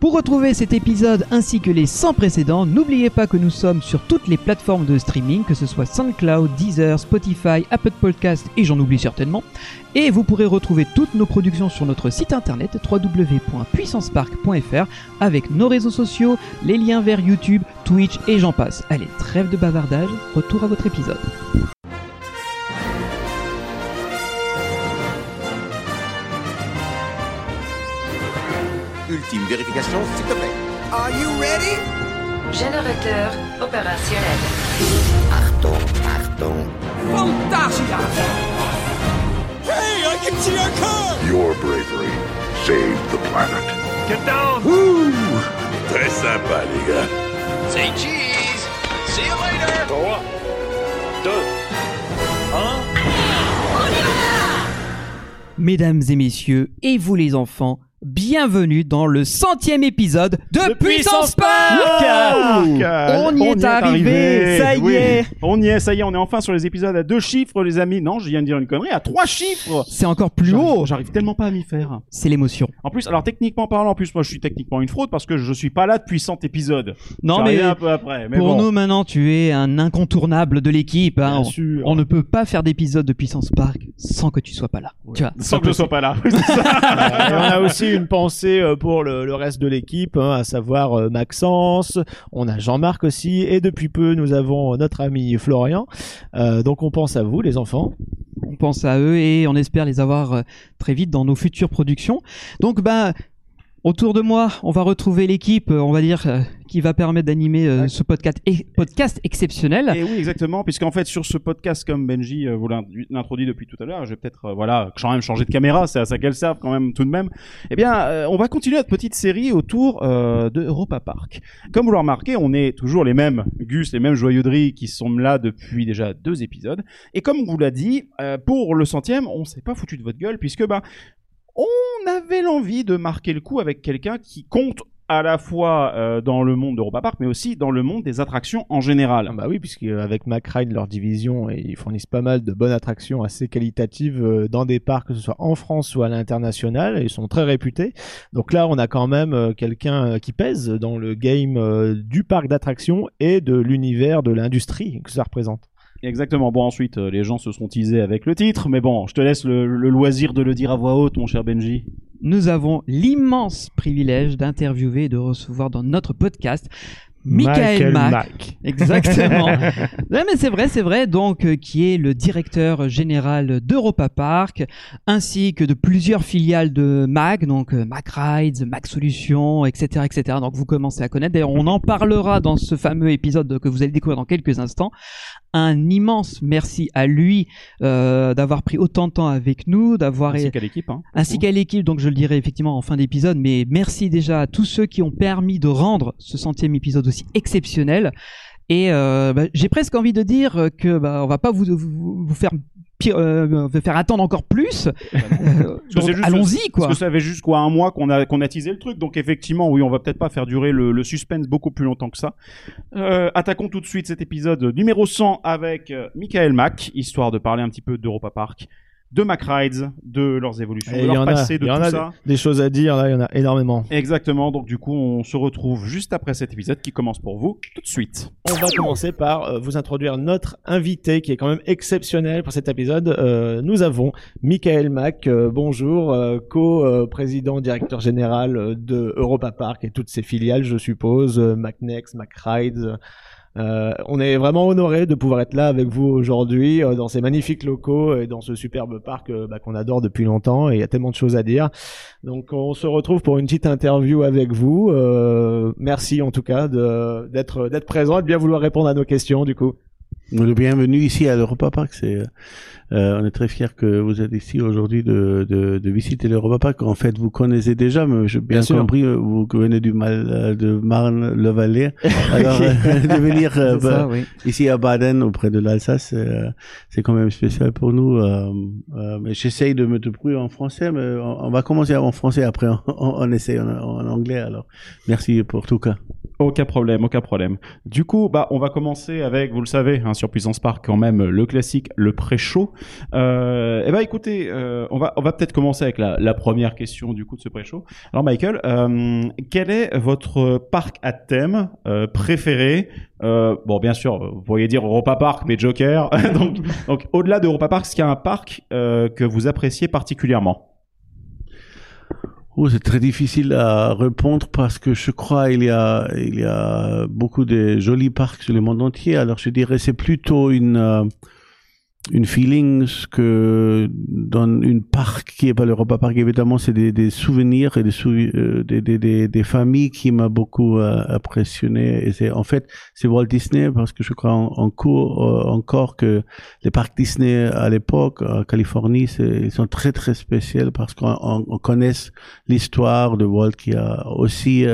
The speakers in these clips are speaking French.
Pour retrouver cet épisode ainsi que les 100 précédents, n'oubliez pas que nous sommes sur toutes les plateformes de streaming, que ce soit SoundCloud, Deezer, Spotify, Apple Podcasts et j'en oublie certainement. Et vous pourrez retrouver toutes nos productions sur notre site internet www.puissancepark.fr avec nos réseaux sociaux, les liens vers YouTube, Twitch et j'en passe. Allez, trêve de bavardage, retour à votre épisode. Ultime vérification, s'il te plaît. Are you ready? Générateur opérationnel. Achtung, Achtung. Fantasia! Hey, I can see our car! Your bravery saved the planet. Get down! Ouh! Très sympa, les gars. Say cheese! See you later! 3, 2, 1... Mesdames et messieurs, et vous les enfants, bienvenue dans le 100e épisode de Puissance Park. On y est arrivé, ça y est. On y est, ça y est, on est enfin sur les épisodes à 2 chiffres, les amis. Non, je viens de dire une connerie, à 3 chiffres. C'est encore plus haut. J'arrive tellement pas à m'y faire. C'est l'émotion. En plus, alors techniquement parlant, en plus, moi je suis techniquement une fraude parce que je suis pas là depuis 100 épisodes. Non, mais un peu après. Mais pour nous maintenant, tu es un incontournable de l'équipe. Hein. Bien sûr. On ne peut pas faire d'épisode de Puissance Park sans que tu sois pas là. Ouais. Tu vois, sans que je sois pas là. C'est ça. Et on a aussi une pensée pour le reste de l'équipe, hein, à savoir Maxence, on a Jean-Marc aussi, et depuis peu nous avons notre ami Florian, donc on pense à vous les enfants. On pense à eux et on espère les avoir très vite dans nos futures productions. Donc autour de moi, on va retrouver l'équipe, on va dire, qui va permettre d'animer ce podcast exceptionnel. Et oui, exactement, puisqu'en fait, sur ce podcast, comme Benji vous l'introduit depuis tout à l'heure, je vais peut-être, quand même changer de caméra, c'est à ça qu'elles servent quand même, tout de même. Eh bien, on va continuer notre petite série autour de Europa Park. Comme vous le remarquez, on est toujours les mêmes Gus, les mêmes joyeuderies qui sont là depuis déjà 2 épisodes. Et comme vous l'a dit, pour le 100e, on s'est pas foutu de votre gueule, puisque, on avait l'envie de marquer le coup avec quelqu'un qui compte à la fois dans le monde d'Europa Park, mais aussi dans le monde des attractions en général. Ah bah oui, puisqu'avec Mack Rides, leur division, ils fournissent pas mal de bonnes attractions assez qualitatives dans des parcs, que ce soit en France ou à l'international, ils sont très réputés. Donc là, on a quand même quelqu'un qui pèse dans le game du parc d'attractions et de l'univers de l'industrie que ça représente. Exactement. Bon, ensuite, les gens se sont teasés avec le titre, mais bon, je te laisse le loisir de le dire à voix haute, mon cher Benji. Nous avons l'immense privilège d'interviewer et de recevoir dans notre podcast Michael Mack. Exactement. Non, mais c'est vrai. Donc, qui est le directeur général d'Europa Park, ainsi que de plusieurs filiales de Mack, donc Mack Rides, Mack Solutions, etc. Donc, vous commencez à connaître. D'ailleurs, on en parlera dans ce fameux épisode que vous allez découvrir dans quelques instants. Un immense merci à lui d'avoir pris autant de temps avec nous, ainsi qu'à l'équipe. Hein. Ainsi qu'à l'équipe, donc je le dirai effectivement en fin d'épisode, mais merci déjà à tous ceux qui ont permis de rendre ce 100e épisode aussi exceptionnel. Et j'ai presque envie de dire que on va pas vous faire faire attendre encore plus. Allons-y quoi. Parce que ça avait juste un mois qu'on a teasé le truc. Donc effectivement, oui, on va peut-être pas faire durer le suspense beaucoup plus longtemps que ça. Attaquons tout de suite cet épisode numéro 100 avec Michael Mack, histoire de parler un petit peu d'Europa Park, de Mack Rides, de leurs évolutions, de leur passé, de tout ça. Il y en a des choses à dire là, il y en a énormément. Exactement, donc du coup on se retrouve juste après cet épisode qui commence pour vous tout de suite. On va commencer par vous introduire notre invité qui est quand même exceptionnel pour cet épisode. Nous avons Michael Mack, bonjour, co-président, directeur général de Europa Park et toutes ses filiales je suppose, MackNext, Mack Rides... on est vraiment honoré de pouvoir être là avec vous aujourd'hui dans ces magnifiques locaux et dans ce superbe parc qu'on adore depuis longtemps et il y a tellement de choses à dire. Donc on se retrouve pour une petite interview avec vous. Merci en tout cas d'être présent et de bien vouloir répondre à nos questions du coup. Bienvenue ici à l'Europa Park. On est très fiers que vous êtes ici aujourd'hui de visiter l'Europa Park. En fait, vous connaissez déjà, mais j'ai bien compris, vous venez de Marne-le-Vallée. Alors, de venir ici à Baden, auprès de l'Alsace, c'est quand même spécial pour nous. Mais j'essaye de me débrouiller en français, mais on va commencer en français, après on essaye en anglais. Alors, merci pour tout cas. Aucun problème. Du coup, on va commencer avec, vous le savez, sur Puissance Park quand même, le classique, le pré-show. Écoutez, on va peut-être commencer avec la première question du coup de ce pré-show. Alors Michael, quel est votre parc à thème préféré? Bien sûr, vous pourriez dire Europa Park, mais Joker. donc au-delà de Europa Park, est-ce qu'il y a un parc que vous appréciez particulièrement? C'est très difficile à répondre parce que je crois qu'il y a beaucoup de jolis parcs sur le monde entier. Alors je dirais c'est plutôt une feeling que dans une parc qui est pas l'Europa Park. Évidemment c'est des souvenirs et des familles qui m'a beaucoup impressionné. Et c'est Walt Disney parce que je crois encore que les parcs Disney à l'époque en Californie ils sont très très spéciaux parce qu'on connaît l'histoire de Walt qui a aussi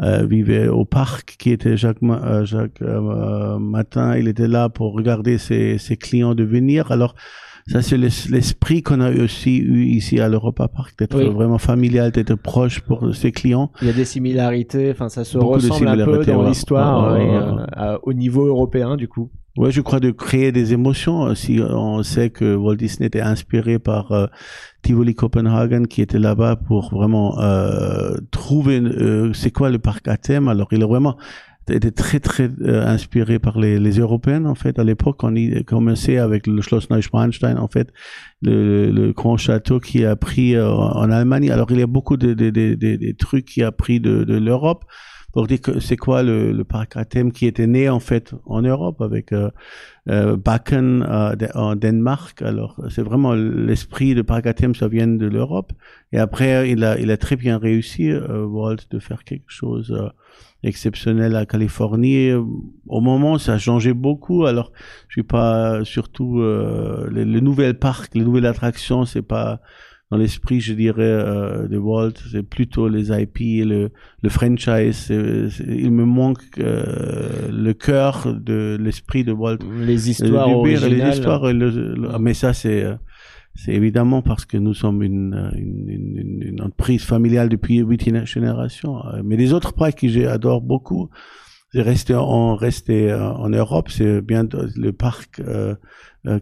vivait au parc, qui était chaque matin il était là pour regarder ses clients de venir. Alors, ça, c'est l'esprit qu'on a aussi eu ici à l'Europa Park, d'être vraiment familial, d'être proche pour ses clients. Il y a des similarités, ça se ressemble un peu dans l'histoire au niveau européen, du coup. Oui, je crois de créer des émotions. Si on sait que Walt Disney était inspiré par Tivoli Copenhagen, qui était là-bas pour vraiment trouver c'est quoi le parc à thème. Alors, il est vraiment était très très inspiré par les Européens en fait. À l'époque on y commençait avec le Schloss Neuschwanstein en fait, le grand château qui a pris en Allemagne. Alors il y a beaucoup de trucs qui a pris de l'Europe pour dire que c'est quoi le parc à thème qui était né en fait en Europe avec Bakken en Danemark. Alors c'est vraiment l'esprit de parc à thème, ça vient de l'Europe. Et après il a très bien réussi Walt de faire quelque chose exceptionnel à Californie. Au moment, ça a changé beaucoup. Alors, je suis pas surtout les nouveaux parcs, les nouvelles attractions, c'est pas dans l'esprit, je dirais, de Walt. C'est plutôt les IP, le franchise. Il me manque le cœur de l'esprit de Walt. Les histoires originales. Les histoires. Mais ça, c'est évidemment parce que nous sommes une entreprise familiale depuis 8 générations. Mais les autres parcs que j'adore beaucoup, c'est resté en Europe. C'est bien le parc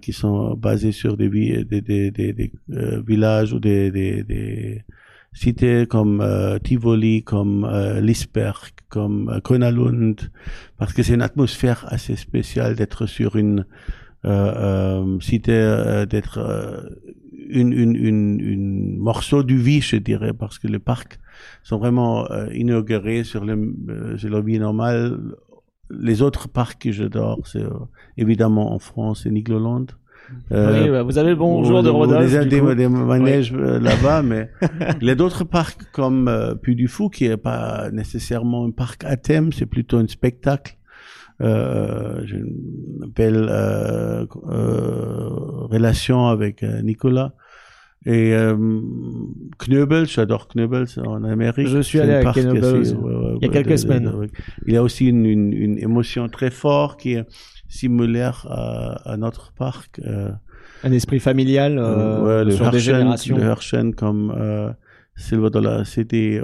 qui sont basés sur des villages ou des cités comme Tivoli, comme Lisberg, comme Grönalund, parce que c'est une atmosphère assez spéciale d'être sur une citer d'être une morceau du vie, je dirais, parce que les parcs sont vraiment inaugurés sur la vie normale. Les autres parcs que j'adore, c'est évidemment en France, c'est Nigloland. Vous avez le bonjour de Rodolphe. Des manèges là-bas, mais il y a d'autres parcs comme Puy du Fou, qui n'est pas nécessairement un parc à thème, c'est plutôt un spectacle. J'ai une belle relation avec Nicolas et Knoebels, j'adore Knoebels en Amérique. Je suis allé à Knoebels il y a quelques semaines. Il y a aussi une émotion très forte qui est similaire à notre parc. Un esprit familial sur des générations. Le Herschen comme Silver Dollar City,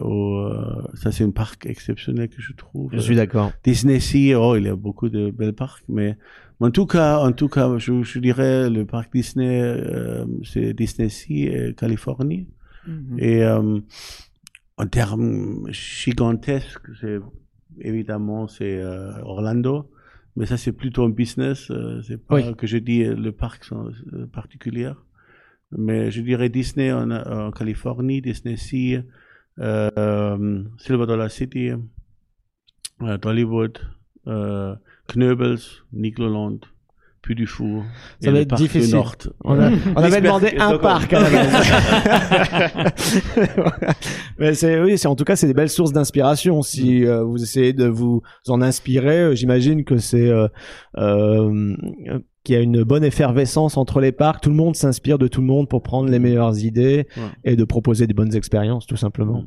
ça c'est un parc exceptionnel que je trouve. Je suis d'accord. Disney Sea, il y a beaucoup de belles parcs, mais en tout cas, je dirais le parc Disney, c'est Disney Sea, Californie. Mm-hmm. Et en termes gigantesques, c'est évidemment Orlando, mais ça c'est plutôt un business, c'est pas que je dis le parc particulier. Mais je dirais Disney en Californie, Disney Sea, Silver Dollar City, Dollywood, Knoebels, Nigloland, Puy du Fou. Ça va être difficile. Nord. On avait demandé un parc à la base. Mais en tout cas, c'est des belles sources d'inspiration. Si vous essayez de vous en inspirer, j'imagine que c'est... qu'il y a une bonne effervescence entre les parcs. Tout le monde s'inspire de tout le monde pour prendre les meilleures idées et de proposer des bonnes expériences, tout simplement.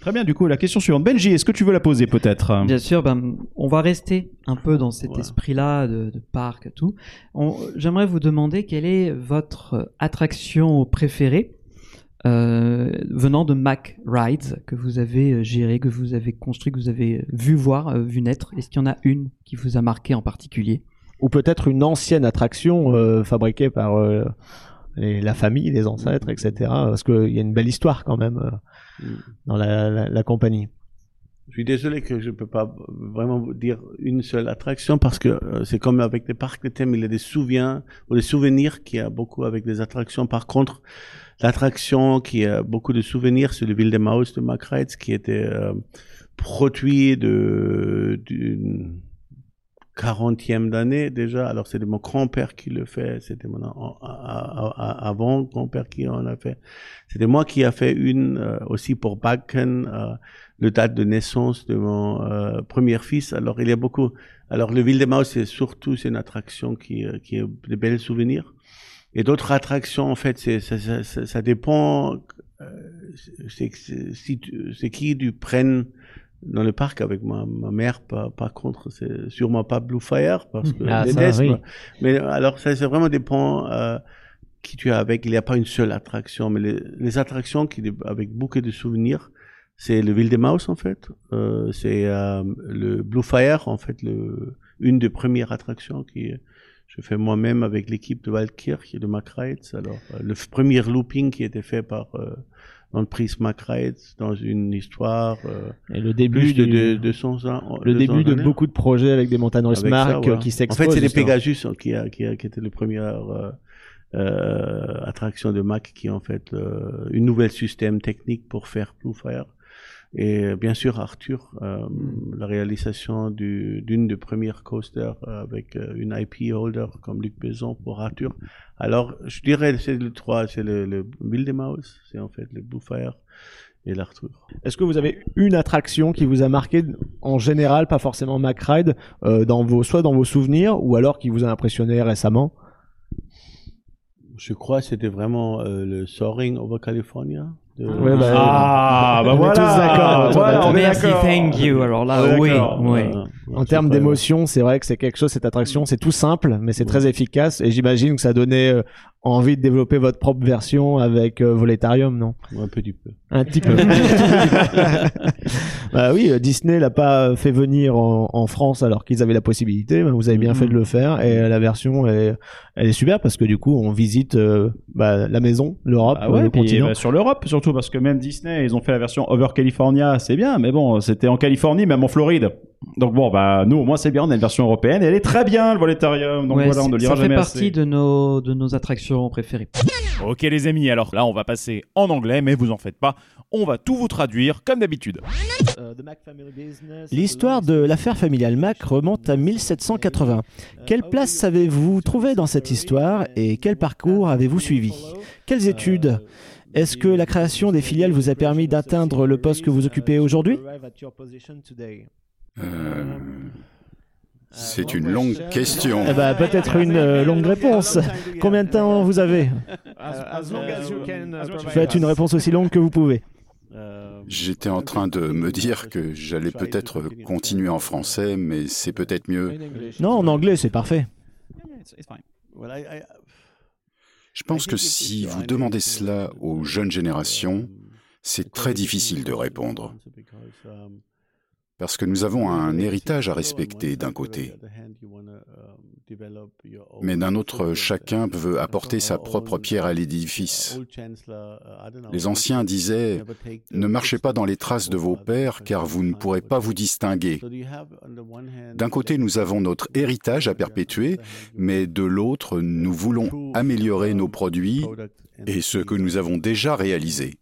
Très bien, du coup, la question suivante. Benji, est-ce que tu veux la poser, peut-être ? Bien sûr, on va rester un peu dans cet esprit-là de parc et tout. J'aimerais vous demander quelle est votre attraction préférée venant de Mack Rides, que vous avez géré, que vous avez construit, que vous avez vu naître. Est-ce qu'il y en a une qui vous a marqué en particulier ? Ou peut-être une ancienne attraction fabriquée par la famille, les ancêtres, etc. Parce qu'il y a une belle histoire quand même dans la compagnie. Je suis désolé que je ne peux pas vraiment vous dire une seule attraction parce que c'est comme avec les parcs de thème, il y a des souvenirs qu'il y a beaucoup avec des attractions. Par contre, l'attraction qui a beaucoup de souvenirs, c'est le Wilde Maus de Mack Rides qui était produit d'une 40e d'année déjà. Alors c'était mon grand-père qui le fait, c'était mon avant grand-père qui en a fait. C'était moi qui a fait une aussi pour Bakken, le date de naissance de mon premier fils. Alors il y a beaucoup. Alors le Wilde Maus c'est une attraction qui a de belles souvenirs. Et d'autres attractions en fait ça dépend c'est qui du prenne dans le parc avec ma mère, par contre, c'est sûrement pas Blue Fire, parce que je déteste. Oui. Mais alors, ça vraiment dépend qui tu es avec. Il n'y a pas une seule attraction, mais les attractions avec beaucoup de souvenirs, c'est le Wilde Maus, en fait. C'est le Blue Fire, en fait, une des premières attractions qui... Je fais moi-même avec l'équipe de Waldkirch et de Mack Rides. Alors, le premier looping qui était fait par l'entreprise Mack Rides dans une histoire. Et le début de 200 ans. Le début de beaucoup de projets avec des montagnes russes Mark qui s'exposent. En fait, c'est les Pegasus qui était la première attraction de Mack qui en fait une nouvelle système technique pour faire Blue Fire. Et bien sûr Arthur, la réalisation d'une des premières coasters avec une IP holder comme Luc Besson pour Arthur. Alors je dirais c'est les trois, c'est le Wilde Maus, c'est en fait le Blue Fire et l'Arthur. Est-ce que vous avez une attraction qui vous a marqué en général, pas forcément Mack Rides, soit dans vos souvenirs ou alors qui vous a impressionné récemment? Je crois que c'était vraiment le Soaring over California. Ouais, bah voilà. Tous d'accord. Voilà, on est merci, d'accord. Thank you. Alors là, oui. Ouais. En termes d'émotion, c'est vrai que c'est quelque chose, cette attraction, c'est tout simple, mais c'est très efficace. Et j'imagine que ça donnait envie de développer votre propre version avec Volétarium, non ? Un petit peu. Bah oui, Disney l'a pas fait venir en France alors qu'ils avaient la possibilité. Vous avez bien fait de le faire et la version elle est super parce que du coup on visite la maison, l'Europe, le continent. Sur l'Europe surtout parce que même Disney ils ont fait la version Over California, c'est bien, mais bon c'était en Californie, même en Floride. Donc bon, nous au moins c'est bien, on a une version européenne et elle est très bien le Volétarium. Donc voilà, on ne lira jamais assez. Ça fait partie de nos attractions préférées. Ok les amis, alors là on va passer en anglais, mais vous en faites pas, on va tout vous traduire comme d'habitude. L'histoire de l'affaire familiale Mack remonte à 1780. Quelle place avez-vous trouvé dans cette histoire et quel parcours avez-vous suivi ? Quelles études ? Est-ce que la création des filiales vous a permis d'atteindre le poste que vous occupez aujourd'hui ? C'est une longue question. Peut-être une longue réponse. Combien de temps vous avez ? Faites une réponse aussi longue que vous pouvez. J'étais en train de me dire que j'allais peut-être continuer en français, mais c'est peut-être mieux. Non, en anglais, c'est parfait. Je pense que si vous demandez cela aux jeunes générations, c'est très difficile de répondre. Parce que nous avons un héritage à respecter d'un côté. Mais d'un autre, chacun veut apporter sa propre pierre à l'édifice. Les anciens disaient « Ne marchez pas dans les traces de vos pères car vous ne pourrez pas vous distinguer ». D'un côté, nous avons notre héritage à perpétuer, mais de l'autre, nous voulons améliorer nos produits et ce que nous avons déjà réalisé.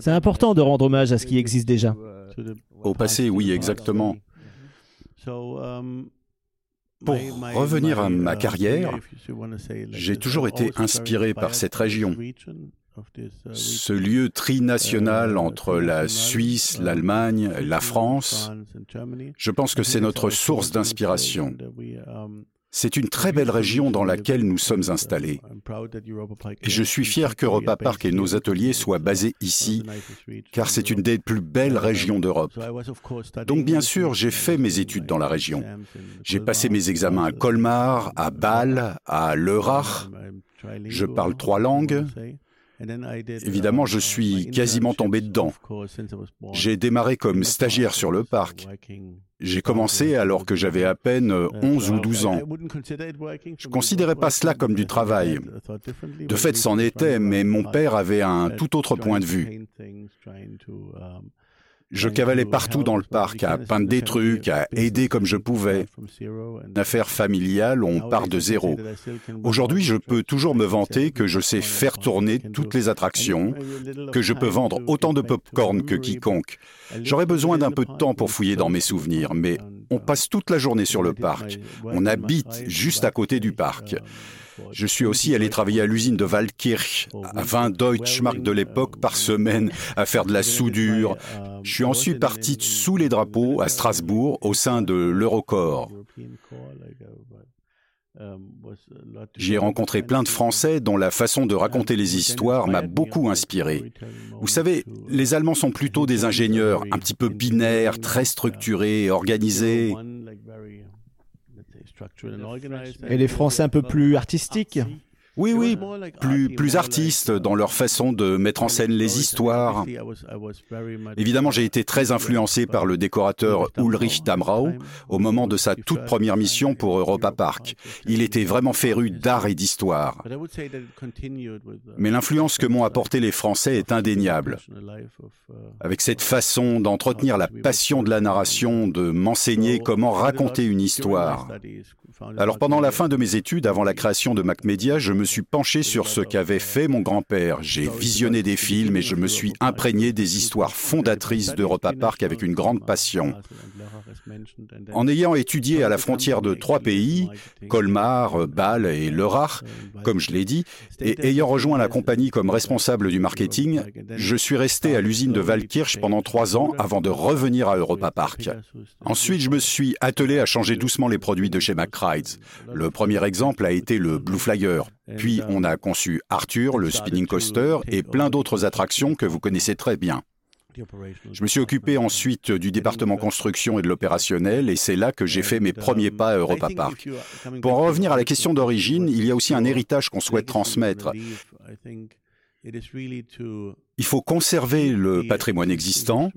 C'est important de rendre hommage à ce qui existe déjà. Au passé, oui, exactement. Pour revenir à ma carrière, j'ai toujours été inspiré par cette région, ce lieu trinational entre la Suisse, l'Allemagne, la France. Je pense que c'est notre source d'inspiration. C'est une très belle région dans laquelle nous sommes installés. Et je suis fier qu'Europa Park et nos ateliers soient basés ici, car c'est une des plus belles régions d'Europe. Donc bien sûr, j'ai fait mes études dans la région. J'ai passé mes examens à Colmar, à Bâle, à Lörrach. Je parle 3 langues. Évidemment, je suis quasiment tombé dedans. J'ai démarré comme stagiaire sur le parc. J'ai commencé alors que j'avais à peine 11 ou 12 ans. Je ne considérais pas cela comme du travail. De fait, c'en était, mais mon père avait un tout autre point de vue. Je cavalais partout dans le parc, à peindre des trucs, à aider comme je pouvais. D'affaires familiales, on part de zéro. Aujourd'hui, je peux toujours me vanter que je sais faire tourner toutes les attractions, que je peux vendre autant de pop-corn que quiconque. J'aurais besoin d'un peu de temps pour fouiller dans mes souvenirs, mais on passe toute la journée sur le parc. On habite juste à côté du parc. Je suis aussi allé travailler à l'usine de Waldkirch, à 20 Deutschmark de l'époque par semaine, à faire de la soudure. Je suis ensuite parti sous les drapeaux à Strasbourg au sein de l'Eurocorps. J'ai rencontré plein de Français dont la façon de raconter les histoires m'a beaucoup inspiré. Vous savez, les Allemands sont plutôt des ingénieurs, un petit peu binaires, très structurés, organisés. Et les Français un peu plus artistiques ? Oui, oui, plus artistes dans leur façon de mettre en scène les histoires. Évidemment, j'ai été très influencé par le décorateur Ulrich Damrau au moment de sa toute première mission pour Europa Park. Il était vraiment féru d'art et d'histoire. Mais l'influence que m'ont apporté les Français est indéniable. Avec cette façon d'entretenir la passion de la narration, de m'enseigner comment raconter une histoire. Alors pendant la fin de mes études, avant la création de Mack Media, je me suis penché sur ce qu'avait fait mon grand-père. J'ai visionné des films et je me suis imprégné des histoires fondatrices d'Europa Park avec une grande passion. En ayant étudié à la frontière de 3 pays, Colmar, Bâle et Lörrach, comme je l'ai dit, et ayant rejoint la compagnie comme responsable du marketing, je suis resté à l'usine de Waldkirch pendant 3 ans avant de revenir à Europa Park. Ensuite, je me suis attelé à changer doucement les produits de chez Mack Rides. Le premier exemple a été le Blue Flyer. Puis on a conçu Arthur, le Spinning Coaster et plein d'autres attractions que vous connaissez très bien. Je me suis occupé ensuite du département construction et de l'opérationnel et c'est là que j'ai fait mes premiers pas à Europa Park. Pour en revenir à la question d'origine, il y a aussi un héritage qu'on souhaite transmettre. Il faut conserver le patrimoine existant,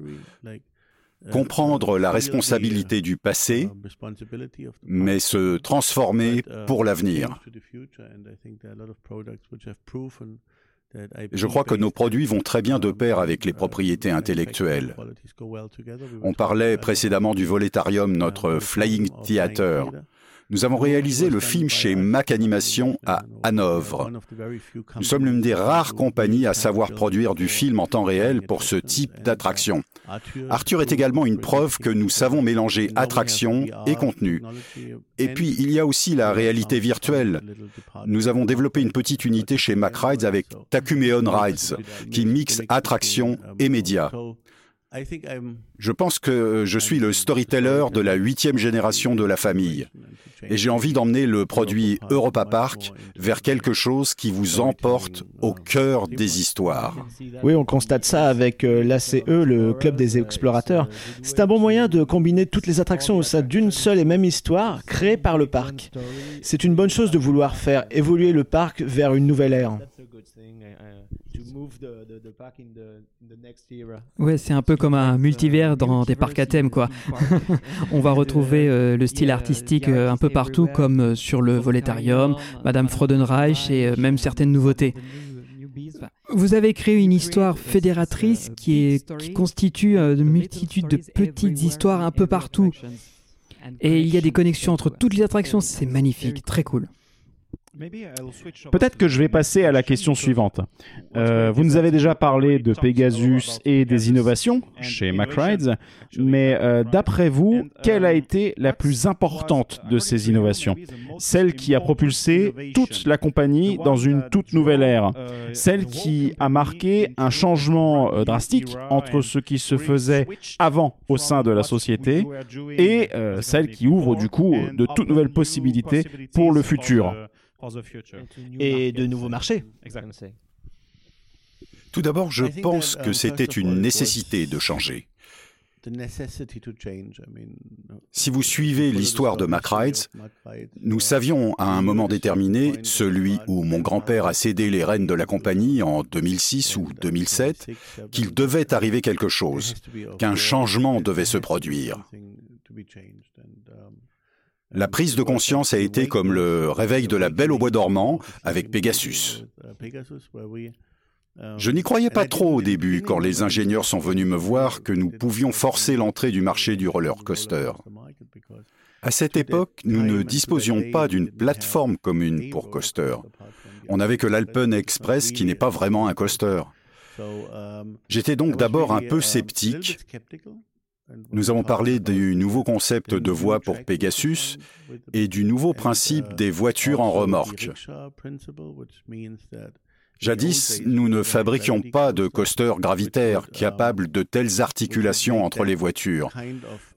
comprendre la responsabilité du passé, mais se transformer pour l'avenir. Je crois que nos produits vont très bien de pair avec les propriétés intellectuelles. On parlait précédemment du Volétarium, notre Flying Theater. Nous avons réalisé le film chez Mack Animation à Hanovre. Nous sommes l'une des rares compagnies à savoir produire du film en temps réel pour ce type d'attraction. Arthur est également une preuve que nous savons mélanger attraction et contenu. Et puis, il y a aussi la réalité virtuelle. Nous avons développé une petite unité chez Mack Rides avec Tokumeion Rides, qui mixe attraction et médias. Je pense que je suis le storyteller de la 8e génération de la famille et j'ai envie d'emmener le produit Europa Park vers quelque chose qui vous emporte au cœur des histoires. Oui, on constate ça avec l'ACE, le Club des Explorateurs. C'est un bon moyen de combiner toutes les attractions au sein d'une seule et même histoire créée par le parc. C'est une bonne chose de vouloir faire évoluer le parc vers une nouvelle ère. Ouais, c'est un peu comme un multivers dans des parcs à thème, quoi. On va retrouver le style artistique un peu partout, comme sur le Volétarium, Madame Freudenreich et même certaines nouveautés. Vous avez créé une histoire fédératrice qui constitue une multitude de petites histoires un peu partout. Et il y a des connexions entre toutes les attractions, c'est magnifique, très cool. Peut-être que je vais passer à la question suivante. Vous nous avez déjà parlé de Pegasus et des innovations chez Mack Rides, mais d'après vous, quelle a été la plus importante de ces innovations ? Celle qui a propulsé toute la compagnie dans une toute nouvelle ère, celle qui a marqué un changement drastique entre ce qui se faisait avant au sein de la société et celle qui ouvre du coup de toutes nouvelles possibilités pour le futur. Et de nouveaux marchés. Tout d'abord, je pense que c'était une nécessité de changer. Si vous suivez l'histoire de Mack Rides, nous savions à un moment déterminé, celui où mon grand-père a cédé les rênes de la compagnie en 2006 ou 2007, qu'il devait arriver quelque chose, qu'un changement devait se produire. La prise de conscience a été comme le réveil de la Belle au bois dormant avec Pegasus. Je n'y croyais pas trop au début, quand les ingénieurs sont venus me voir, que nous pouvions forcer l'entrée du marché du roller coaster. À cette époque, nous ne disposions pas d'une plateforme commune pour coaster. On n'avait que l'Alpen Express, qui n'est pas vraiment un coaster. J'étais donc d'abord un peu sceptique. Nous avons parlé du nouveau concept de voie pour Pegasus et du nouveau principe des voitures en remorque. Jadis, nous ne fabriquions pas de coasters gravitaires capables de telles articulations entre les voitures.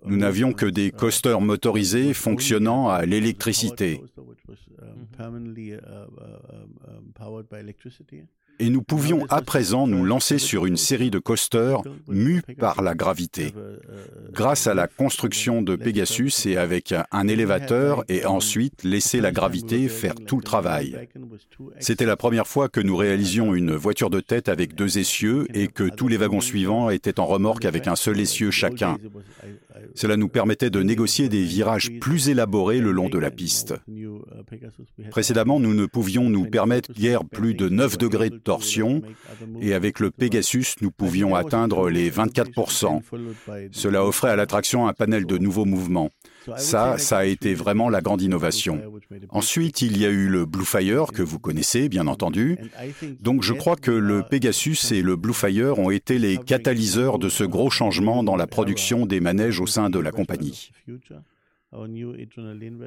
Nous n'avions que des coasters motorisés fonctionnant à l'électricité. Et nous pouvions à présent nous lancer sur une série de coasters mus par la gravité, grâce à la construction de Pegasus et avec un élévateur, et ensuite laisser la gravité faire tout le travail. C'était la première fois que nous réalisions une voiture de tête avec deux essieux et que tous les wagons suivants étaient en remorque avec un seul essieu chacun. Cela nous permettait de négocier des virages plus élaborés le long de la piste. Précédemment, nous ne pouvions nous permettre guère plus de 9 degrés de torsion, et avec le Pegasus, nous pouvions atteindre les 24%. Cela offrait à l'attraction un panel de nouveaux mouvements. Ça a été vraiment la grande innovation. Ensuite, il y a eu le Blue Fire, que vous connaissez, bien entendu. Donc je crois que le Pegasus et le Blue Fire ont été les catalyseurs de ce gros changement dans la production des manèges au sein de la compagnie.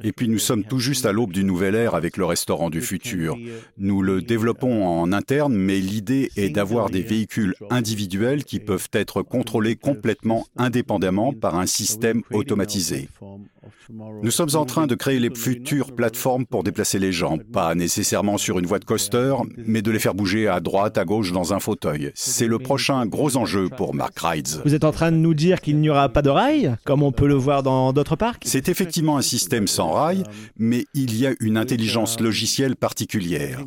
Et puis nous sommes tout juste à l'aube du nouvel ère avec le restaurant du futur. Nous le développons en interne, mais l'idée est d'avoir des véhicules individuels qui peuvent être contrôlés complètement indépendamment par un système automatisé. Nous sommes en train de créer les futures plateformes pour déplacer les gens, pas nécessairement sur une voie de coaster, mais de les faire bouger à droite, à gauche, dans un fauteuil. C'est le prochain gros enjeu pour Mack Rides. Vous êtes en train de nous dire qu'il n'y aura pas de rail, comme on peut le voir dans d'autres parcs ? C'est effectivement un système sans rail, mais il y a une intelligence logicielle particulière.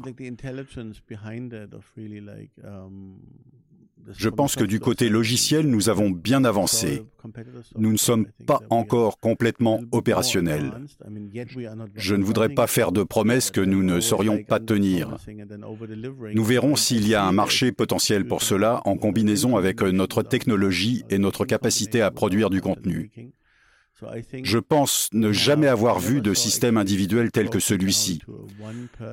Je pense que du côté logiciel, nous avons bien avancé. Nous ne sommes pas encore complètement opérationnels. Je ne voudrais pas faire de promesses que nous ne saurions pas tenir. Nous verrons s'il y a un marché potentiel pour cela en combinaison avec notre technologie et notre capacité à produire du contenu. Je pense ne jamais avoir vu de système individuel tel que celui-ci.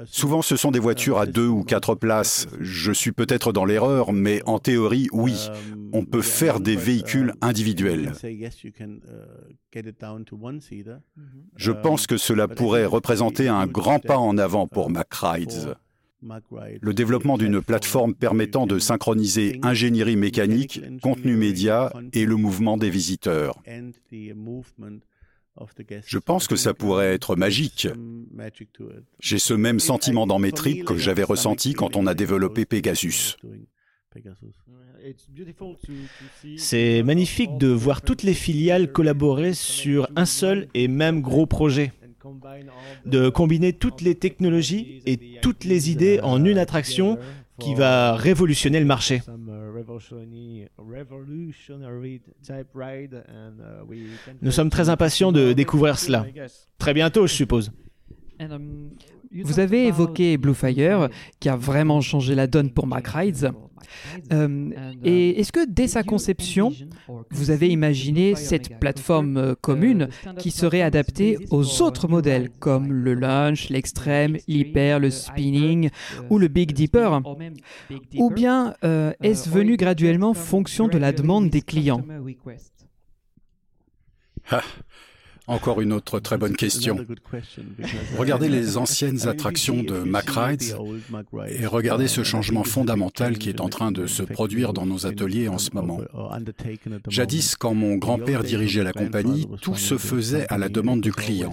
Souvent, ce sont des voitures à 2 ou 4 places. Je suis peut-être dans l'erreur, mais en théorie, oui, on peut faire des véhicules individuels. Je pense que cela pourrait représenter un grand pas en avant pour Mack Rides. Le développement d'une plateforme permettant de synchroniser ingénierie mécanique, contenu média et le mouvement des visiteurs. Je pense que ça pourrait être magique. J'ai ce même sentiment dans mes tripes que j'avais ressenti quand on a développé Pegasus. C'est magnifique de voir toutes les filiales collaborer sur un seul et même gros projet. De combiner toutes les technologies et toutes les idées en une attraction qui va révolutionner le marché. Nous sommes très impatients de découvrir cela. Très bientôt, je suppose. Vous avez évoqué Blue Fire, qui a vraiment changé la donne pour Mack Rides. Et est-ce que dès sa conception, vous avez imaginé cette plateforme commune qui serait adaptée aux autres modèles comme le lunch, l'extrême, l'hyper, le spinning ou le Big Dipper? Ou bien est-ce venu graduellement en fonction de la demande des clients? Encore une autre très bonne question. Regardez les anciennes attractions de Mack Rides et regardez ce changement fondamental qui est en train de se produire dans nos ateliers en ce moment. Jadis, quand mon grand-père dirigeait la compagnie, tout se faisait à la demande du client.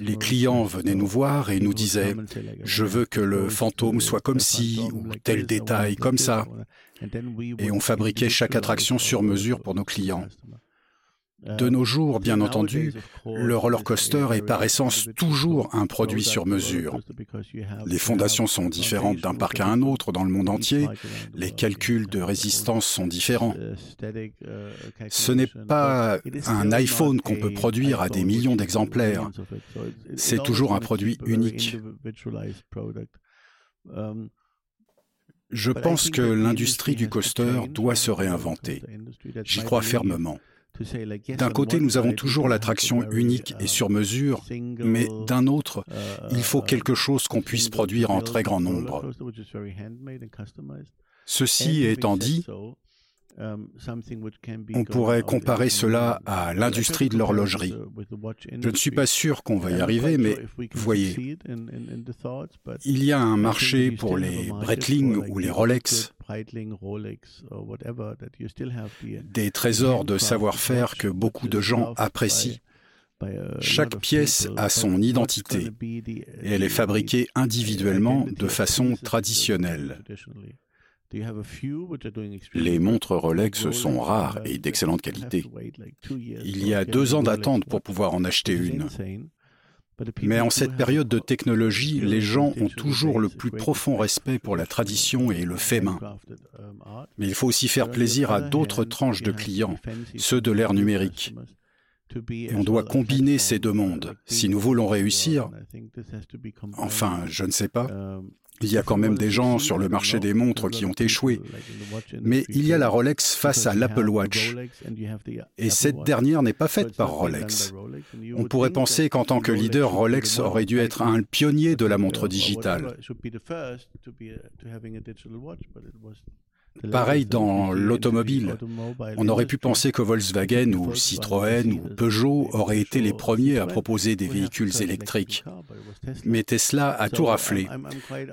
Les clients venaient nous voir et nous disaient « Je veux que le fantôme soit comme ci » ou « tel détail comme ça ». Et on fabriquait chaque attraction sur mesure pour nos clients. De nos jours, bien entendu, le roller coaster est par essence toujours un produit sur mesure. Les fondations sont différentes d'un parc à un autre dans le monde entier, les calculs de résistance sont différents. Ce n'est pas un iPhone qu'on peut produire à des millions d'exemplaires, c'est toujours un produit unique. Je pense que l'industrie du coaster doit se réinventer. J'y crois fermement. D'un côté, nous avons toujours l'attraction unique et sur mesure, mais d'un autre, il faut quelque chose qu'on puisse produire en très grand nombre. Ceci étant dit, on pourrait comparer cela à l'industrie de l'horlogerie. Je ne suis pas sûr qu'on va y arriver, mais voyez, il y a un marché pour les Breitling ou les Rolex, des trésors de savoir-faire que beaucoup de gens apprécient. Chaque pièce a son identité et elle est fabriquée individuellement de façon traditionnelle. Les montres Rolex sont rares et d'excellente qualité. Il y a 2 ans d'attente pour pouvoir en acheter une. Mais en cette période de technologie, les gens ont toujours le plus profond respect pour la tradition et le fait main. Mais il faut aussi faire plaisir à d'autres tranches de clients, ceux de l'ère numérique. Et on doit combiner ces deux mondes. Si nous voulons réussir, enfin, je ne sais pas, il y a quand même des gens sur le marché des montres qui ont échoué. Mais il y a la Rolex face à l'Apple Watch. Et cette dernière n'est pas faite par Rolex. On pourrait penser qu'en tant que leader, Rolex aurait dû être un pionnier de la montre digitale. Pareil dans l'automobile. On aurait pu penser que Volkswagen ou Citroën ou Peugeot auraient été les premiers à proposer des véhicules électriques. Mais Tesla a tout raflé.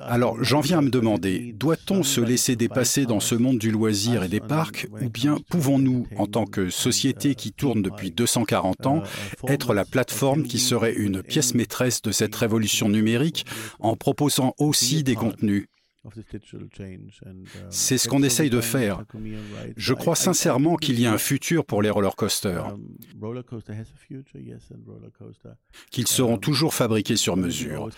Alors j'en viens à me demander, doit-on se laisser dépasser dans ce monde du loisir et des parcs, ou bien pouvons-nous, en tant que société qui tourne depuis 240 ans, être la plateforme qui serait une pièce maîtresse de cette révolution numérique en proposant aussi des contenus ? C'est ce qu'on essaye de faire. Je crois sincèrement qu'il y a un futur pour les roller coasters, qu'ils seront toujours fabriqués sur mesure,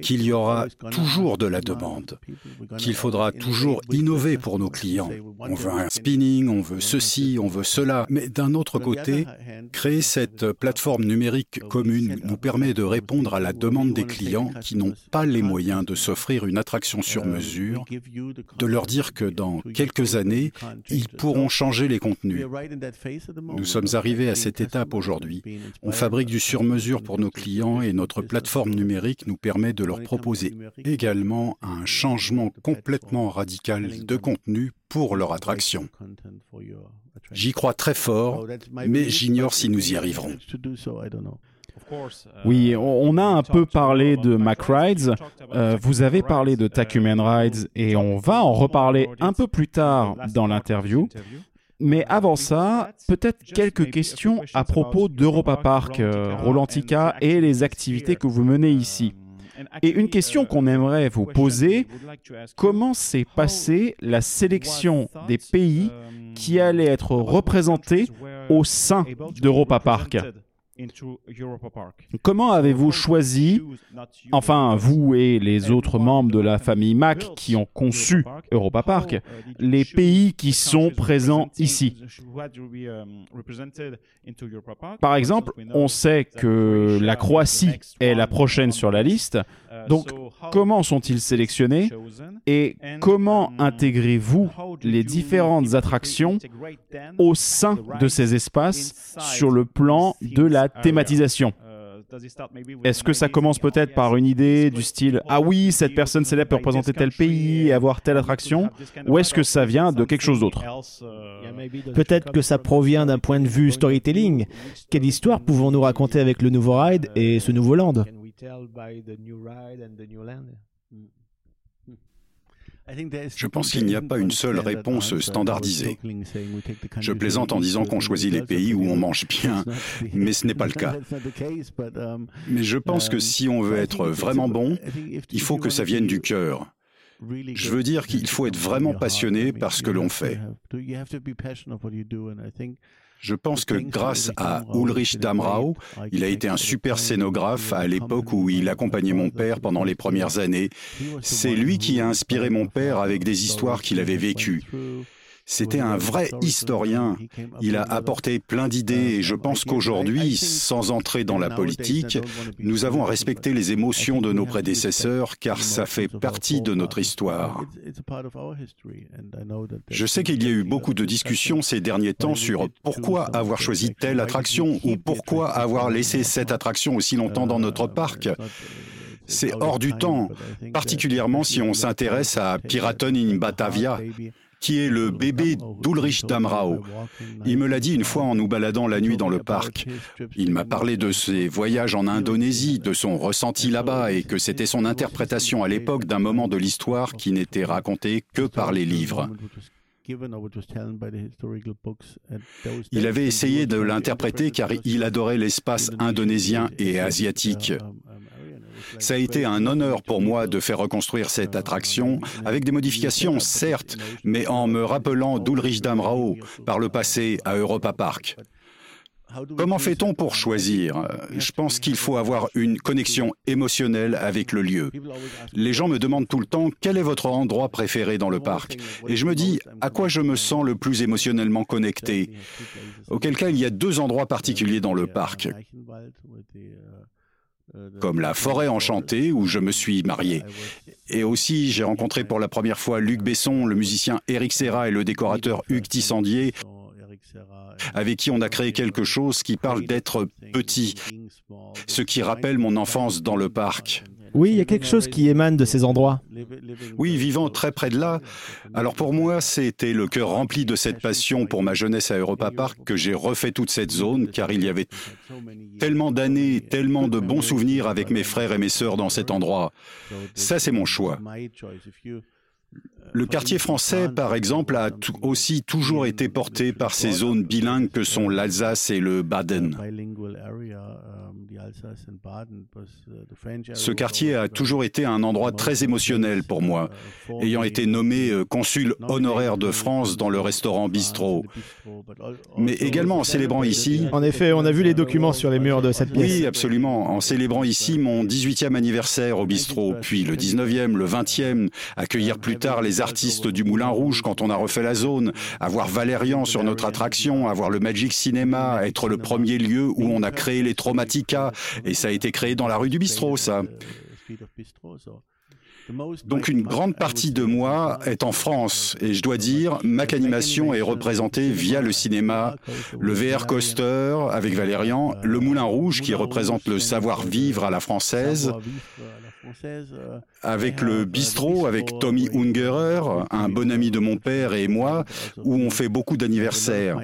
qu'il y aura toujours de la demande, qu'il faudra toujours innover pour nos clients. On veut un spinning, on veut ceci, on veut cela. Mais d'un autre côté, créer cette plateforme numérique commune nous permet de répondre à la demande des clients qui n'ont pas les moyens de s'offrir une attraction sur mesure, de leur dire que dans quelques années, ils pourront changer les contenus. Nous sommes arrivés à cette étape aujourd'hui. On fabrique du sur-mesure pour nos clients et notre plateforme numérique nous permet de leur proposer également un changement complètement radical de contenu pour leur attraction. J'y crois très fort, mais j'ignore si nous y arriverons. Oui, on a un peu parlé de Mack Rides, vous avez parlé de Tokumeion Rides et on va en reparler un peu plus tard dans l'interview. Mais avant ça, peut-être quelques questions à propos d'Europa Park, Rolantica et les activités que vous menez ici. Et une question qu'on aimerait vous poser, comment s'est passée la sélection des pays qui allaient être représentés au sein d'Europa Park ? Comment avez-vous choisi, enfin vous et les autres membres de la famille Mack qui ont conçu Europa Park, les pays qui sont présents ici? Par exemple, on sait que la Croatie est la prochaine sur la liste, donc comment sont-ils sélectionnés et comment intégrez-vous les différentes attractions au sein de ces espaces sur le plan de la thématisation? Est-ce que ça commence peut-être par une idée du style « Ah oui, cette personne célèbre peut représenter tel pays et avoir telle attraction » ou est-ce que ça vient de quelque chose d'autre? Peut-être que ça provient d'un point de vue storytelling. Quelle histoire pouvons-nous raconter avec le nouveau ride et ce nouveau land? Je pense qu'il n'y a pas une seule réponse standardisée. Je plaisante en disant qu'on choisit les pays où on mange bien, mais ce n'est pas le cas. Mais je pense que si on veut être vraiment bon, il faut que ça vienne du cœur. Je veux dire qu'il faut être vraiment passionné par ce que l'on fait. Je pense que grâce à Ulrich Damrau, il a été un super scénographe à l'époque où il accompagnait mon père pendant les premières années. C'est lui qui a inspiré mon père avec des histoires qu'il avait vécues. C'était un vrai historien. Il a apporté plein d'idées et je pense qu'aujourd'hui, sans entrer dans la politique, nous avons à respecter les émotions de nos prédécesseurs car ça fait partie de notre histoire. Je sais qu'il y a eu beaucoup de discussions ces derniers temps sur pourquoi avoir choisi telle attraction ou pourquoi avoir laissé cette attraction aussi longtemps dans notre parc. C'est hors du temps, particulièrement si on s'intéresse à Piraten in Batavia, qui est le bébé d'Ulrich Damrau. Il me l'a dit une fois en nous baladant la nuit dans le parc. Il m'a parlé de ses voyages en Indonésie, de son ressenti là-bas et que c'était son interprétation à l'époque d'un moment de l'histoire qui n'était raconté que par les livres. Il avait essayé de l'interpréter car il adorait l'espace indonésien et asiatique. Ça a été un honneur pour moi de faire reconstruire cette attraction, avec des modifications, certes, mais en me rappelant d'Ulrich Damrau, par le passé à Europa Park. Comment fait-on pour choisir ? Je pense qu'il faut avoir une connexion émotionnelle avec le lieu. Les gens me demandent tout le temps quel est votre endroit préféré dans le parc. Et je me dis à quoi je me sens le plus émotionnellement connecté. Auquel cas, il y a deux endroits particuliers dans le parc. Comme la forêt enchantée où je me suis marié. Et aussi, j'ai rencontré pour la première fois Luc Besson, le musicien Eric Serra et le décorateur Hugues Tissandier, avec qui on a créé quelque chose qui parle d'être petit, ce qui rappelle mon enfance dans le parc. Oui, il y a quelque chose qui émane de ces endroits. Oui, vivant très près de là. Alors pour moi, c'était le cœur rempli de cette passion pour ma jeunesse à Europa Park que j'ai refait toute cette zone, car il y avait tellement d'années, tellement de bons souvenirs avec mes frères et mes sœurs dans cet endroit. Ça, c'est mon choix. Le quartier français, par exemple, a aussi toujours été porté par ces zones bilingues que sont l'Alsace et le Baden. Ce quartier a toujours été un endroit très émotionnel pour moi, ayant été nommé consul honoraire de France dans le restaurant bistrot, mais également en célébrant ici... En effet, on a vu les documents sur les murs de cette pièce. Oui, absolument. En célébrant ici mon 18e anniversaire au bistrot, puis le 19e, le 20e, accueillir plus tard les artistes du Moulin Rouge quand on a refait la zone, avoir Valérian sur notre attraction, avoir le Magic Cinema, être le premier lieu où on a créé les Traumatica, et ça a été créé dans la rue du bistrot, ça. Donc une grande partie de moi est en France, et je dois dire, Mack Animation est représentée via le cinéma, le VR Coaster avec Valérian, le Moulin Rouge qui représente le savoir-vivre à la française, avec le bistrot, avec Tommy Ungerer, un bon ami de mon père et moi, où on fait beaucoup d'anniversaires.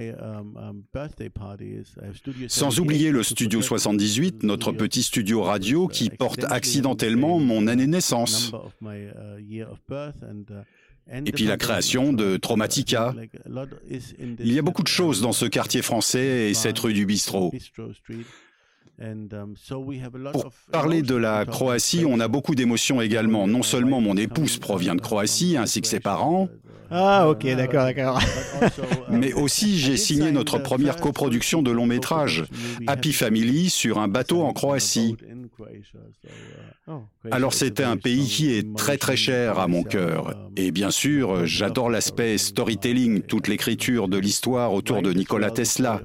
Sans oublier le Studio 78, notre petit studio radio qui porte accidentellement mon année de naissance. Et puis la création de Traumatica. Il y a beaucoup de choses dans ce quartier français et cette rue du bistrot. Pour parler de la Croatie, on a beaucoup d'émotions également. Non seulement mon épouse provient de Croatie, ainsi que ses parents. Ah, ok, d'accord. Mais aussi, j'ai signé notre première coproduction de long métrage, Happy Family, sur un bateau en Croatie. Alors c'était un pays qui est très très cher à mon cœur. Et bien sûr, j'adore l'aspect storytelling, toute l'écriture de l'histoire autour de Nikola Tesla.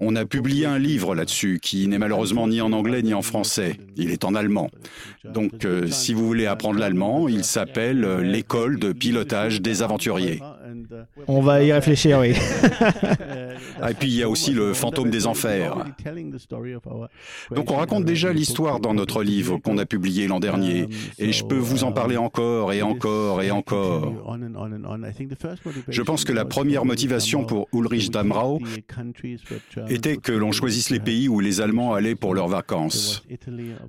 On a publié un livre là-dessus qui n'est malheureusement ni en anglais ni en français. Il est en allemand. Donc si vous voulez apprendre l'allemand, il s'appelle « L'école de pilotage des aventuriers ». On va y réfléchir, oui. Et puis il y a aussi le fantôme des enfers. Donc on raconte déjà l'histoire dans notre livre qu'on a publié l'an dernier, et je peux vous en parler encore et encore et encore. Je pense que la première motivation pour Ulrich Damrau était que l'on choisisse les pays où les Allemands allaient pour leurs vacances.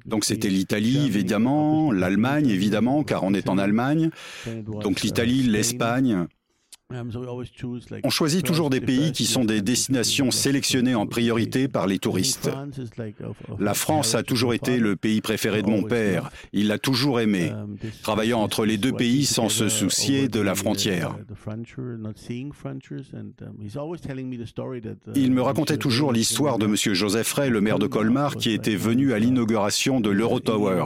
Donc c'était l'Italie, évidemment, l'Allemagne, évidemment, car on est en Allemagne, donc l'Italie, l'Espagne. On choisit toujours des pays qui sont des destinations sélectionnées en priorité par les touristes. La France a toujours été le pays préféré de mon père. Il l'a toujours aimé, travaillant entre les deux pays sans se soucier de la frontière. Il me racontait toujours l'histoire de M. Joseph Rey, le maire de Colmar, qui était venu à l'inauguration de l'Eurotower.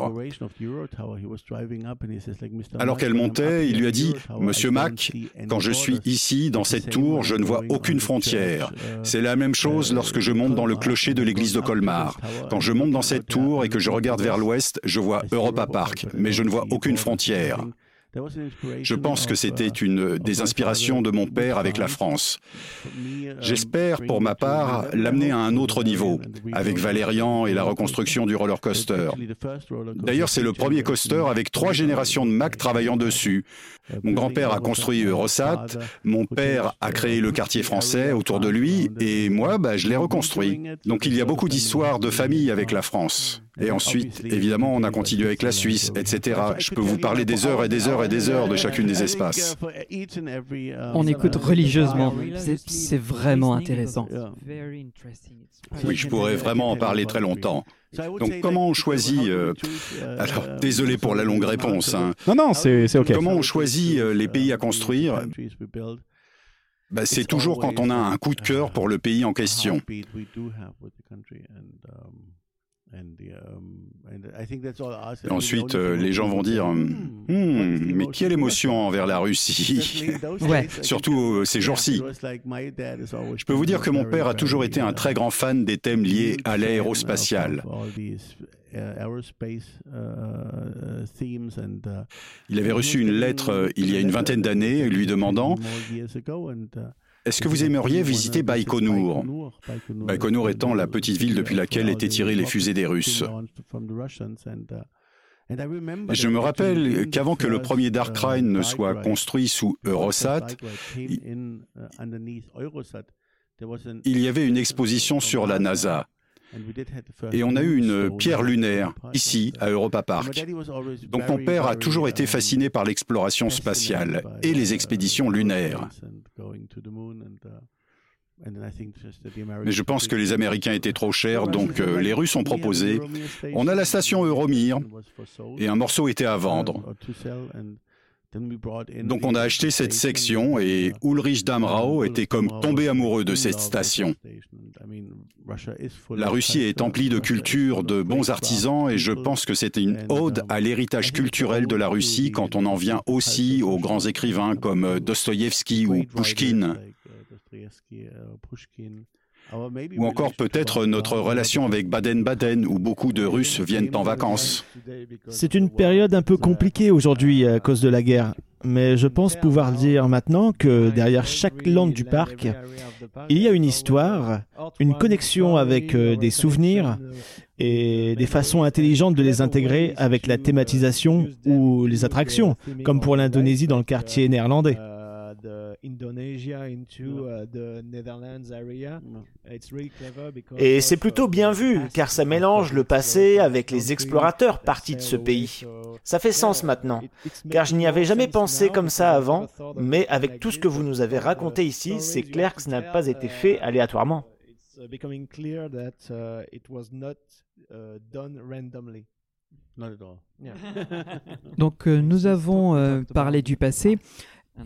Alors qu'elle montait, il lui a dit « Monsieur Mack, quand je suis ici, dans cette tour, je ne vois aucune frontière. C'est la même chose lorsque je monte dans le clocher de l'église de Colmar. Quand je monte dans cette tour et que je regarde vers l'ouest, je vois Europa Park, mais je ne vois aucune frontière. Je pense que c'était une des inspirations de mon père avec la France. J'espère, pour ma part, l'amener à un autre niveau, avec Valérian et la reconstruction du roller coaster. D'ailleurs, c'est le premier coaster avec 3 générations de Mack travaillant dessus. Mon grand-père a construit Eurosat, mon père a créé le quartier français autour de lui, et moi, je l'ai reconstruit. Donc il y a beaucoup d'histoires de famille avec la France. Et ensuite, évidemment, on a continué avec la Suisse, etc. Je peux vous parler des heures et des heures et des heures de chacune des espaces. On écoute religieusement. C'est vraiment intéressant. Oui, je pourrais vraiment en parler très longtemps. Donc, comment on choisit... Alors, désolé pour la longue réponse. Non, c'est OK. Comment on choisit les pays à construire ? C'est toujours quand on a un coup de cœur pour le pays en question. Et ensuite, les gens vont dire « mais quelle émotion envers la Russie !» Surtout ces jours-ci. Je peux vous dire que mon père a toujours été un très grand fan des thèmes liés à l'aérospatiale. Il avait reçu une lettre il y a une vingtaine d'années lui demandant « Est-ce que vous aimeriez visiter Baïkonour ?» Baïkonour étant la petite ville depuis laquelle étaient tirées les fusées des Russes. Je me rappelle qu'avant que le premier Dark Ride ne soit construit sous Eurosat, il y avait une exposition sur la NASA. Et on a eu une pierre lunaire, ici, à Europa Park. Donc mon père a toujours été fasciné par l'exploration spatiale et les expéditions lunaires. Mais je pense que les Américains étaient trop chers, donc les Russes ont proposé. On a la station Euromir, et un morceau était à vendre. Donc on a acheté cette section et Ulrich Damrau était comme tombé amoureux de cette station. La Russie est emplie de culture, de bons artisans et je pense que c'était une ode à l'héritage culturel de la Russie quand on en vient aussi aux grands écrivains comme Dostoïevski ou Pouchkine. Ou encore peut-être notre relation avec Baden-Baden, où beaucoup de Russes viennent en vacances. C'est une période un peu compliquée aujourd'hui à cause de la guerre. Mais je pense pouvoir dire maintenant que derrière chaque land du parc, il y a une histoire, une connexion avec des souvenirs et des façons intelligentes de les intégrer avec la thématisation ou les attractions, comme pour l'Indonésie dans le quartier néerlandais. Et c'est plutôt bien vu, car ça mélange le passé avec les explorateurs partis de ce pays. Ça fait sens maintenant, car je n'y avais jamais pensé comme ça avant, mais avec tout ce que vous nous avez raconté ici, c'est clair que ça n'a pas été fait aléatoirement. Donc nous avons parlé du passé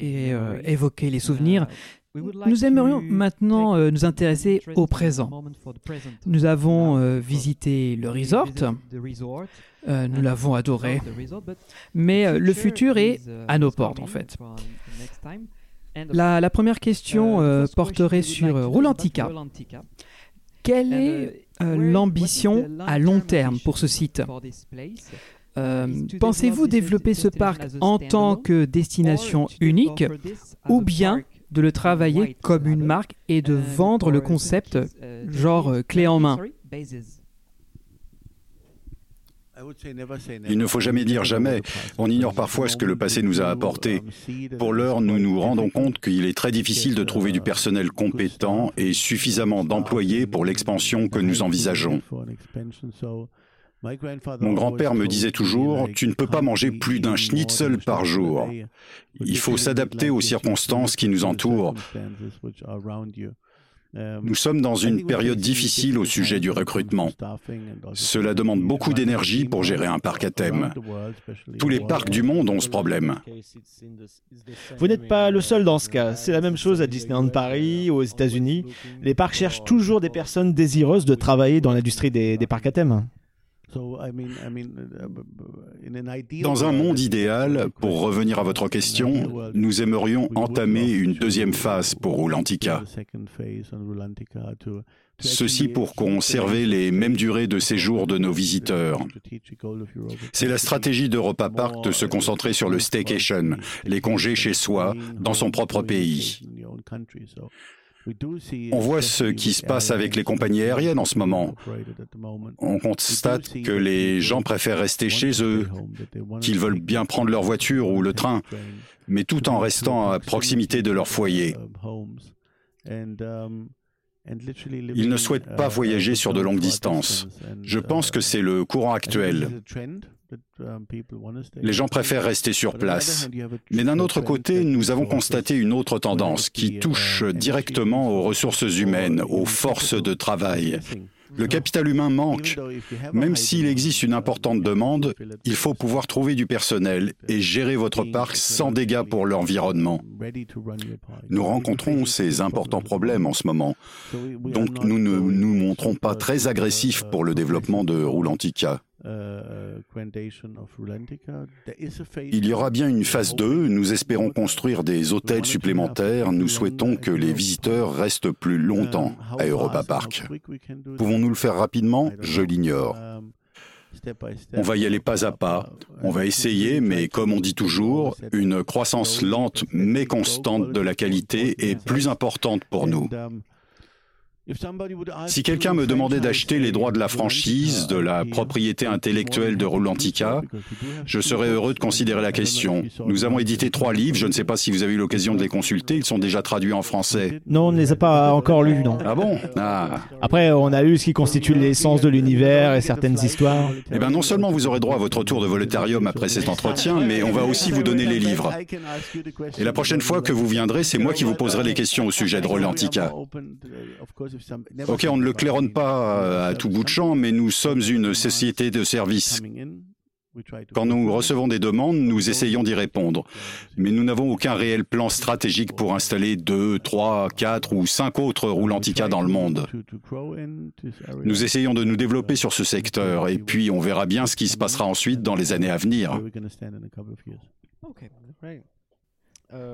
et évoquer les souvenirs. Nous aimerions maintenant nous intéresser au présent. Nous avons visité le resort, nous l'avons adoré, mais le futur est à nos portes en fait. La première question porterait sur Rolantica. Quelle est l'ambition à long terme pour ce site ? Pensez-vous développer ce parc en tant que destination unique ou bien de le travailler comme une marque et de vendre le concept genre clé en main ? Il ne faut jamais dire jamais. On ignore parfois ce que le passé nous a apporté. Pour l'heure, nous nous rendons compte qu'il est très difficile de trouver du personnel compétent et suffisamment d'employés pour l'expansion que nous envisageons. Mon grand-père me disait toujours « Tu ne peux pas manger plus d'un schnitzel par jour. Il faut s'adapter aux circonstances qui nous entourent. » Nous sommes dans une période difficile au sujet du recrutement. Cela demande beaucoup d'énergie pour gérer un parc à thème. Tous les parcs du monde ont ce problème. Vous n'êtes pas le seul dans ce cas. C'est la même chose à Disneyland Paris, aux États-Unis. Les parcs cherchent toujours des personnes désireuses de travailler dans l'industrie des parcs à thème. Dans un monde idéal, pour revenir à votre question, nous aimerions entamer une deuxième phase pour Rolantica. Ceci pour conserver les mêmes durées de séjour de nos visiteurs. C'est la stratégie d'Europa Park de se concentrer sur le staycation, les congés chez soi, dans son propre pays. On voit ce qui se passe avec les compagnies aériennes en ce moment. On constate que les gens préfèrent rester chez eux, qu'ils veulent bien prendre leur voiture ou le train, mais tout en restant à proximité de leur foyer. Ils ne souhaitent pas voyager sur de longues distances. Je pense que c'est le courant actuel. Les gens préfèrent rester sur place. Mais d'un autre côté, nous avons constaté une autre tendance qui touche directement aux ressources humaines, aux forces de travail. Le capital humain manque. Même s'il existe une importante demande, il faut pouvoir trouver du personnel et gérer votre parc sans dégâts pour l'environnement. Nous rencontrons ces importants problèmes en ce moment. Donc nous ne nous montrons pas très agressifs pour le développement de Rolantica. Il y aura bien une phase 2, nous espérons construire des hôtels supplémentaires, nous souhaitons que les visiteurs restent plus longtemps à Europa Park. Pouvons-nous le faire rapidement ? Je l'ignore. On va y aller pas à pas, on va essayer, mais comme on dit toujours, une croissance lente mais constante de la qualité est plus importante pour nous. Si quelqu'un me demandait d'acheter les droits de la franchise, de la propriété intellectuelle de Rolantica, je serais heureux de considérer la question. Nous avons édité 3 livres, je ne sais pas si vous avez eu l'occasion de les consulter, ils sont déjà traduits en français. Non, on ne les a pas encore lus, non. Ah bon ? Ah. Après, on a lu ce qui constitue l'essence de l'univers et certaines histoires. Eh bien, non seulement vous aurez droit à votre tour de Volétarium après cet entretien, mais on va aussi vous donner les livres. Et la prochaine fois que vous viendrez, c'est moi qui vous poserai les questions au sujet de Rolantica. Ok, on ne le claironne pas à tout bout de champ, mais nous sommes une société de service. Quand nous recevons des demandes, nous essayons d'y répondre. Mais nous n'avons aucun réel plan stratégique pour installer 2, 3, 4 ou 5 autres Rolantica dans le monde. Nous essayons de nous développer sur ce secteur, et puis on verra bien ce qui se passera ensuite dans les années à venir.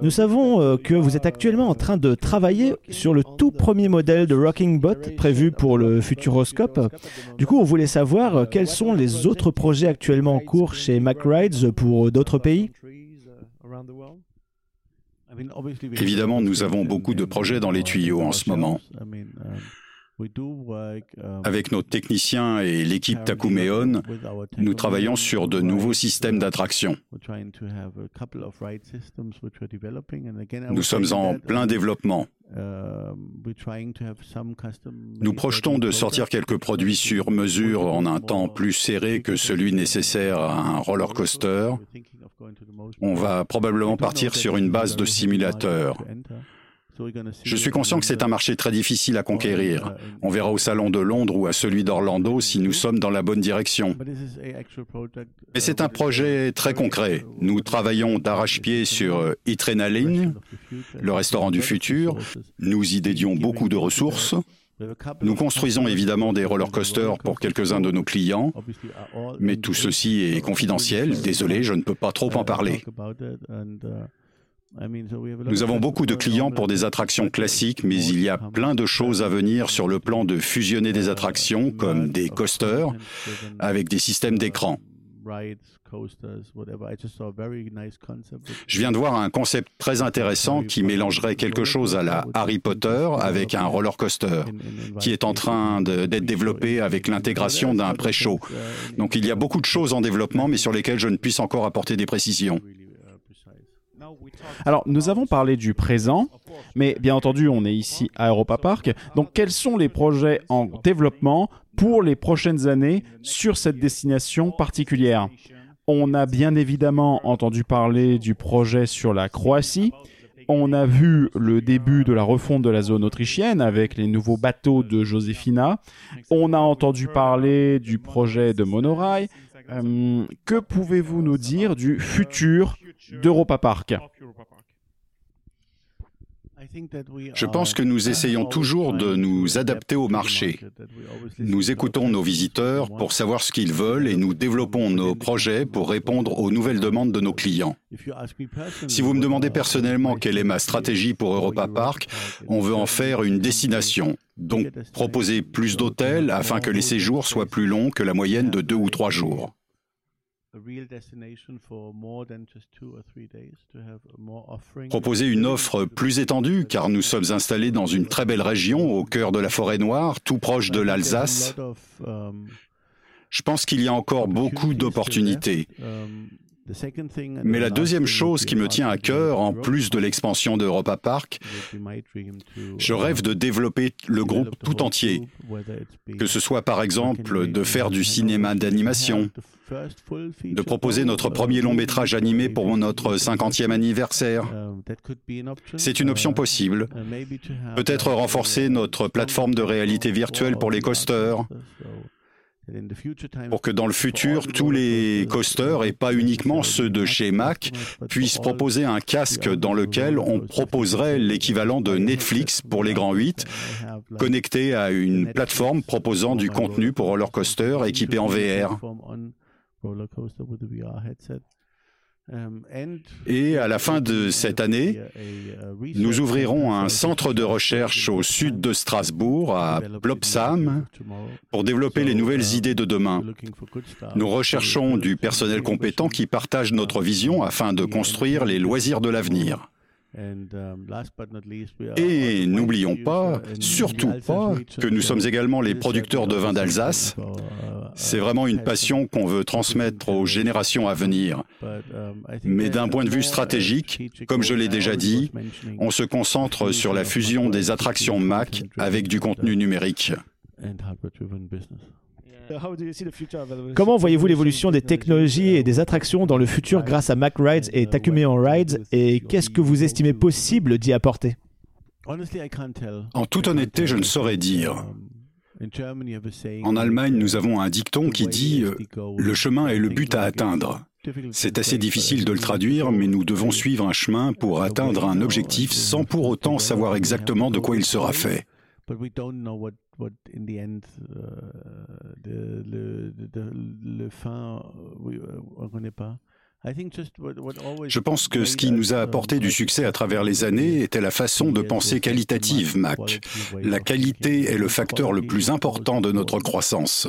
Nous savons que vous êtes actuellement en train de travailler sur le tout premier modèle de Rocking Bot prévu pour le Futuroscope. Du coup, on voulait savoir quels sont les autres projets actuellement en cours chez Mack Rides pour d'autres pays ? Évidemment, nous avons beaucoup de projets dans les tuyaux en ce moment. Avec nos techniciens et l'équipe Tokumeion, nous travaillons sur de nouveaux systèmes d'attraction. Nous sommes en plein développement. Nous projetons de sortir quelques produits sur mesure en un temps plus serré que celui nécessaire à un roller coaster. On va probablement partir sur une base de simulateurs. Je suis conscient que c'est un marché très difficile à conquérir. On verra au salon de Londres ou à celui d'Orlando si nous sommes dans la bonne direction. Mais c'est un projet très concret. Nous travaillons d'arrache-pied sur Itrenaline, le restaurant du futur. Nous y dédions beaucoup de ressources. Nous construisons évidemment des roller coasters pour quelques-uns de nos clients, mais tout ceci est confidentiel. Désolé, je ne peux pas trop en parler. Nous avons beaucoup de clients pour des attractions classiques, mais il y a plein de choses à venir sur le plan de fusionner des attractions, comme des coasters, avec des systèmes d'écran. Je viens de voir un concept très intéressant qui mélangerait quelque chose à la Harry Potter avec un roller coaster, qui est en train d'être développé avec l'intégration d'un pré-show. Donc il y a beaucoup de choses en développement, mais sur lesquelles je ne puisse encore apporter des précisions. Alors, nous avons parlé du présent, mais bien entendu, on est ici à Europa Park. Donc, quels sont les projets en développement pour les prochaines années sur cette destination particulière? On a bien évidemment entendu parler du projet sur la Croatie. On a vu le début de la refonte de la zone autrichienne avec les nouveaux bateaux de Joséphina. On a entendu parler du projet de monorail. Que pouvez-vous nous dire du futur d'Europa Park ? Je pense que nous essayons toujours de nous adapter au marché. Nous écoutons nos visiteurs pour savoir ce qu'ils veulent et nous développons nos projets pour répondre aux nouvelles demandes de nos clients. Si vous me demandez personnellement quelle est ma stratégie pour Europa Park, on veut en faire une destination. Donc, proposer plus d'hôtels afin que les séjours soient plus longs que la moyenne de 2 ou 3 jours. Proposer une offre plus étendue, car nous sommes installés dans une très belle région, au cœur de la forêt noire, tout proche de l'Alsace. Je pense qu'il y a encore beaucoup d'opportunités. Mais la deuxième chose qui me tient à cœur, en plus de l'expansion d'Europa Park, je rêve de développer le groupe tout entier, que ce soit par exemple de faire du cinéma d'animation, de proposer notre premier long métrage animé pour notre 50e anniversaire. C'est une option possible. Peut-être renforcer notre plateforme de réalité virtuelle pour les coasters, pour que dans le futur, tous les coasters, et pas uniquement ceux de chez Mack, puissent proposer un casque dans lequel on proposerait l'équivalent de Netflix pour les grands 8, connecté à une plateforme proposant du contenu pour roller coaster équipé en VR. Et à la fin de cette année, nous ouvrirons un centre de recherche au sud de Strasbourg, à Plopsheim, pour développer les nouvelles idées de demain. Nous recherchons du personnel compétent qui partage notre vision afin de construire les loisirs de l'avenir. Et n'oublions pas, surtout pas, que nous sommes également les producteurs de vin d'Alsace. C'est vraiment une passion qu'on veut transmettre aux générations à venir. Mais d'un point de vue stratégique, comme je l'ai déjà dit, on se concentre sur la fusion des attractions Mack avec du contenu numérique. Comment voyez-vous l'évolution des technologies et des attractions dans le futur grâce à Mack Rides et Tokumeion Rides, et qu'est-ce que vous estimez possible d'y apporter ? En toute honnêteté, je ne saurais dire. En Allemagne, nous avons un dicton qui dit « le chemin est le but à atteindre ». C'est assez difficile de le traduire, mais nous devons suivre un chemin pour atteindre un objectif sans pour autant savoir exactement de quoi il sera fait. Je pense que ce qui nous a apporté du succès à travers les années était la façon de penser qualitative, Mack. La qualité est le facteur le plus important de notre croissance.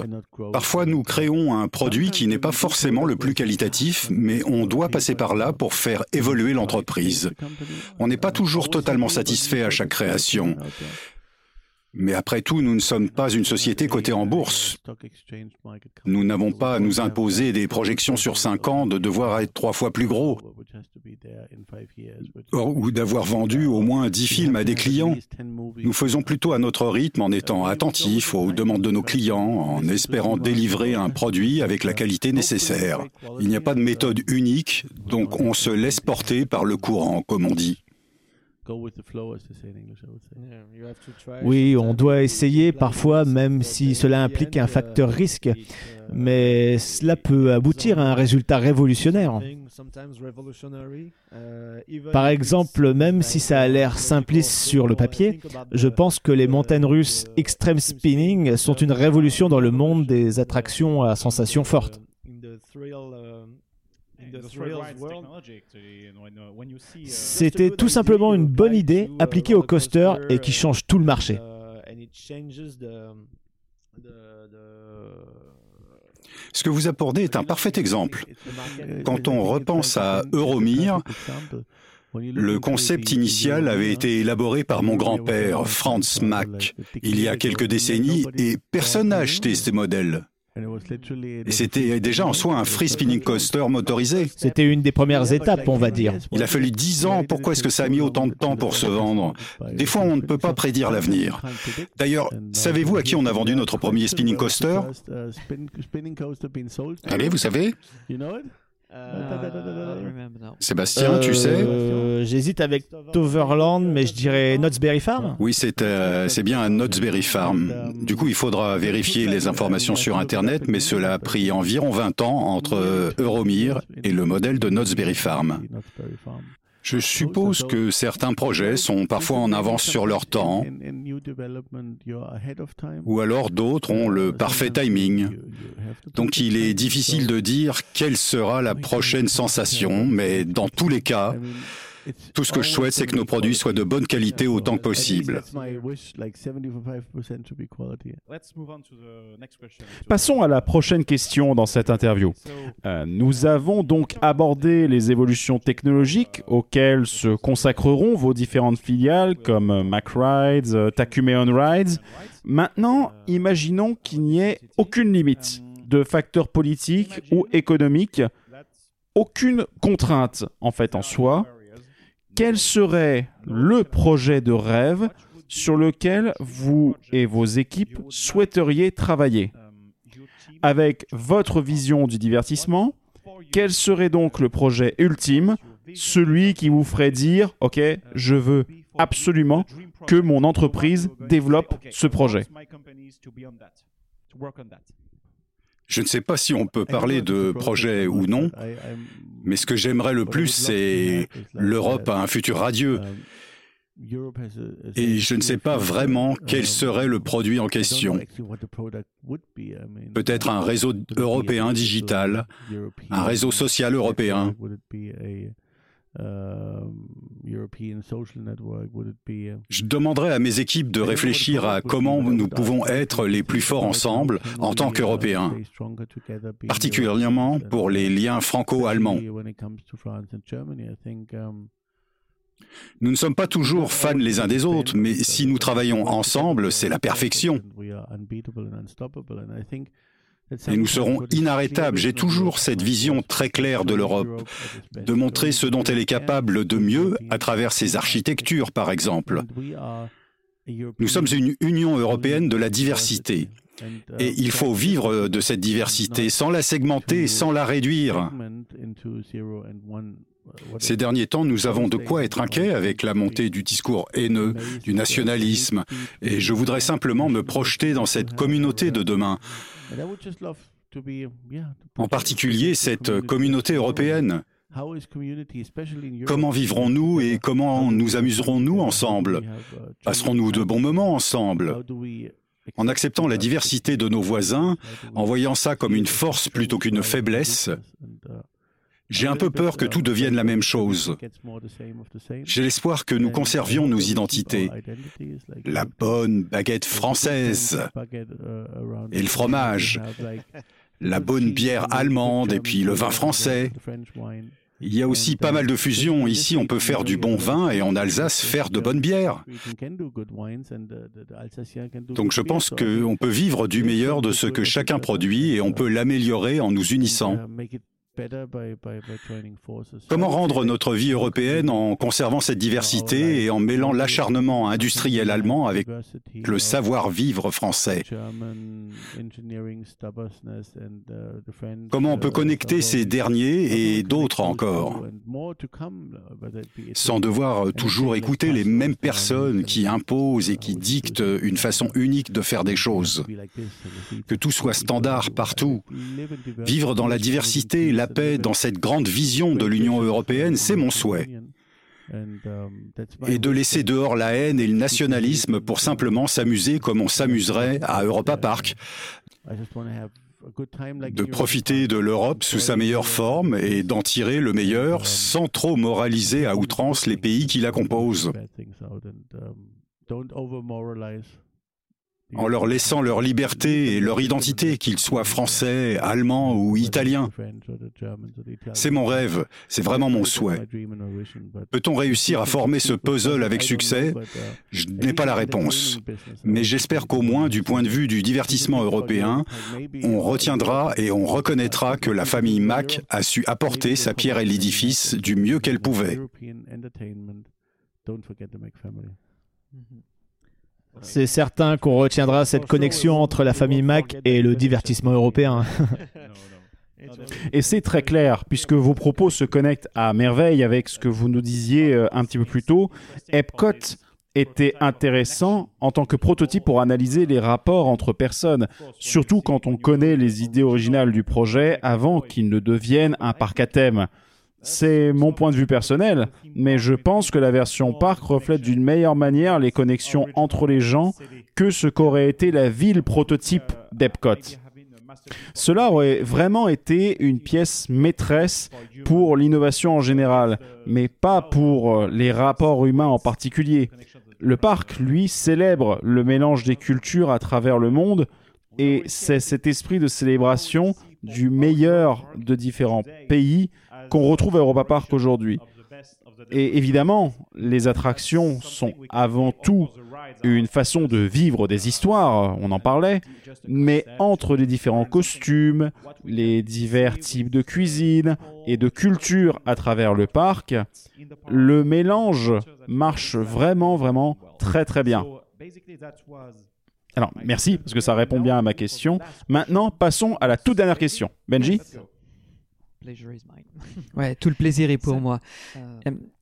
Parfois, nous créons un produit qui n'est pas forcément le plus qualitatif, mais on doit passer par là pour faire évoluer l'entreprise. On n'est pas toujours totalement satisfait à chaque création. Mais après tout, nous ne sommes pas une société cotée en bourse. Nous n'avons pas à nous imposer des projections sur 5 ans de devoir être 3 fois plus gros ou d'avoir vendu au moins 10 films à des clients. Nous faisons plutôt à notre rythme en étant attentifs aux demandes de nos clients, en espérant délivrer un produit avec la qualité nécessaire. Il n'y a pas de méthode unique, donc on se laisse porter par le courant, comme on dit. Oui, on doit essayer parfois, même si cela implique un facteur risque, mais cela peut aboutir à un résultat révolutionnaire. Par exemple, même si ça a l'air simpliste sur le papier, je pense que les montagnes russes Extreme Spinning sont une révolution dans le monde des attractions à sensations fortes. C'était tout simplement une bonne idée appliquée aux coasters et qui change tout le marché. Ce que vous apportez est un parfait exemple. Quand on repense à Euromir, le concept initial avait été élaboré par mon grand-père, Franz Mack, il y a quelques décennies, et personne n'a acheté ces modèles. Et c'était déjà en soi un free spinning coaster motorisé. C'était une des premières étapes, on va dire. Il a fallu 10 ans, pourquoi est-ce que ça a mis autant de temps pour se vendre? Des fois, on ne peut pas prédire l'avenir. D'ailleurs, savez-vous à qui on a vendu notre premier spinning coaster? Allez, vous savez? Sébastien, tu sais? J'hésite avec Toverland, mais je dirais Knott's Berry Farm. Oui, c'est bien un Knott's Berry Farm. Du coup, il faudra vérifier les informations sur Internet, mais cela a pris environ 20 ans entre Euromir et le modèle de Knott's Berry Farm. Je suppose que certains projets sont parfois en avance sur leur temps, ou alors d'autres ont le parfait timing. Donc il est difficile de dire quelle sera la prochaine sensation, mais dans tous les cas, tout ce que je souhaite, c'est que nos produits soient de bonne qualité autant que possible. Passons à la prochaine question dans cette interview. Nous avons donc abordé les évolutions technologiques auxquelles se consacreront vos différentes filiales comme Mack Rides, Tokumeion Rides. Maintenant, imaginons qu'il n'y ait aucune limite de facteurs politiques ou économiques, aucune contrainte en fait en soi. Quel serait le projet de rêve sur lequel vous et vos équipes souhaiteriez travailler? Avec votre vision du divertissement, quel serait donc le projet ultime, celui qui vous ferait dire « Ok, je veux absolument que mon entreprise développe ce projet ». Je ne sais pas si on peut parler de projet ou non, mais ce que j'aimerais le plus, c'est l'Europe à un futur radieux. Et je ne sais pas vraiment quel serait le produit en question. Peut-être un réseau européen digital, un réseau social européen. Je demanderai à mes équipes de réfléchir à comment nous pouvons être les plus forts ensemble en tant qu'Européens, particulièrement pour les liens franco-allemands. Nous ne sommes pas toujours fans les uns des autres, mais si nous travaillons ensemble, c'est la perfection. Et nous serons inarrêtables. J'ai toujours cette vision très claire de l'Europe, de montrer ce dont elle est capable de mieux à travers ses architectures, par exemple. Nous sommes une Union européenne de la diversité. Et il faut vivre de cette diversité sans la segmenter, sans la réduire. Ces derniers temps, nous avons de quoi être inquiets avec la montée du discours haineux, du nationalisme. Et je voudrais simplement me projeter dans cette communauté de demain. En particulier cette communauté européenne. Comment vivrons-nous et comment nous amuserons-nous ensemble? Passerons-nous de bons moments ensemble? En acceptant la diversité de nos voisins, en voyant ça comme une force plutôt qu'une faiblesse, j'ai un peu peur que tout devienne la même chose. J'ai l'espoir que nous conservions nos identités. La bonne baguette française et le fromage, la bonne bière allemande et puis le vin français. Il y a aussi pas mal de fusions. Ici, on peut faire du bon vin et en Alsace, faire de bonnes bières. Donc je pense qu'on peut vivre du meilleur de ce que chacun produit et on peut l'améliorer en nous unissant. Comment rendre notre vie européenne en conservant cette diversité et en mêlant l'acharnement industriel allemand avec le savoir-vivre français? Comment on peut connecter ces derniers et d'autres encore, sans devoir toujours écouter les mêmes personnes qui imposent et qui dictent une façon unique de faire des choses? Que tout soit standard partout. Vivre dans la diversité, la paix dans cette grande vision de l'Union européenne, c'est mon souhait. Et de laisser dehors la haine et le nationalisme pour simplement s'amuser comme on s'amuserait à Europa Park. De profiter de l'Europe sous sa meilleure forme et d'en tirer le meilleur sans trop moraliser à outrance les pays qui la composent. en leur laissant leur liberté et leur identité, qu'ils soient français, allemands ou italiens. C'est mon rêve, c'est vraiment mon souhait. Peut-on réussir à former ce puzzle avec succès ? Je n'ai pas la réponse. Mais j'espère qu'au moins, du point de vue du divertissement européen, on retiendra et on reconnaîtra que la famille Mack a su apporter sa pierre à l'édifice du mieux qu'elle pouvait. C'est certain qu'on retiendra cette connexion entre la famille Mack et le divertissement européen. Et c'est très clair, puisque vos propos se connectent à merveille avec ce que vous nous disiez un petit peu plus tôt. Epcot était intéressant en tant que prototype pour analyser les rapports entre personnes, surtout quand on connaît les idées originales du projet avant qu'il ne devienne un parc à thème. C'est mon point de vue personnel, mais je pense que la version parc reflète d'une meilleure manière les connexions entre les gens que ce qu'aurait été la ville prototype d'Epcot. Cela aurait vraiment été une pièce maîtresse pour l'innovation en général, mais pas pour les rapports humains en particulier. Le parc, lui, célèbre le mélange des cultures à travers le monde, et c'est cet esprit de célébration du meilleur de différents pays qu'on retrouve à Europa Park aujourd'hui. Et évidemment, les attractions sont avant tout une façon de vivre des histoires, on en parlait, mais entre les différents costumes, les divers types de cuisine et de culture à travers le parc, le mélange marche vraiment, vraiment très, très bien. Alors, merci, parce que ça répond bien à ma question. Maintenant, passons à la toute dernière question. Benji ? Ouais, tout le plaisir est pour moi.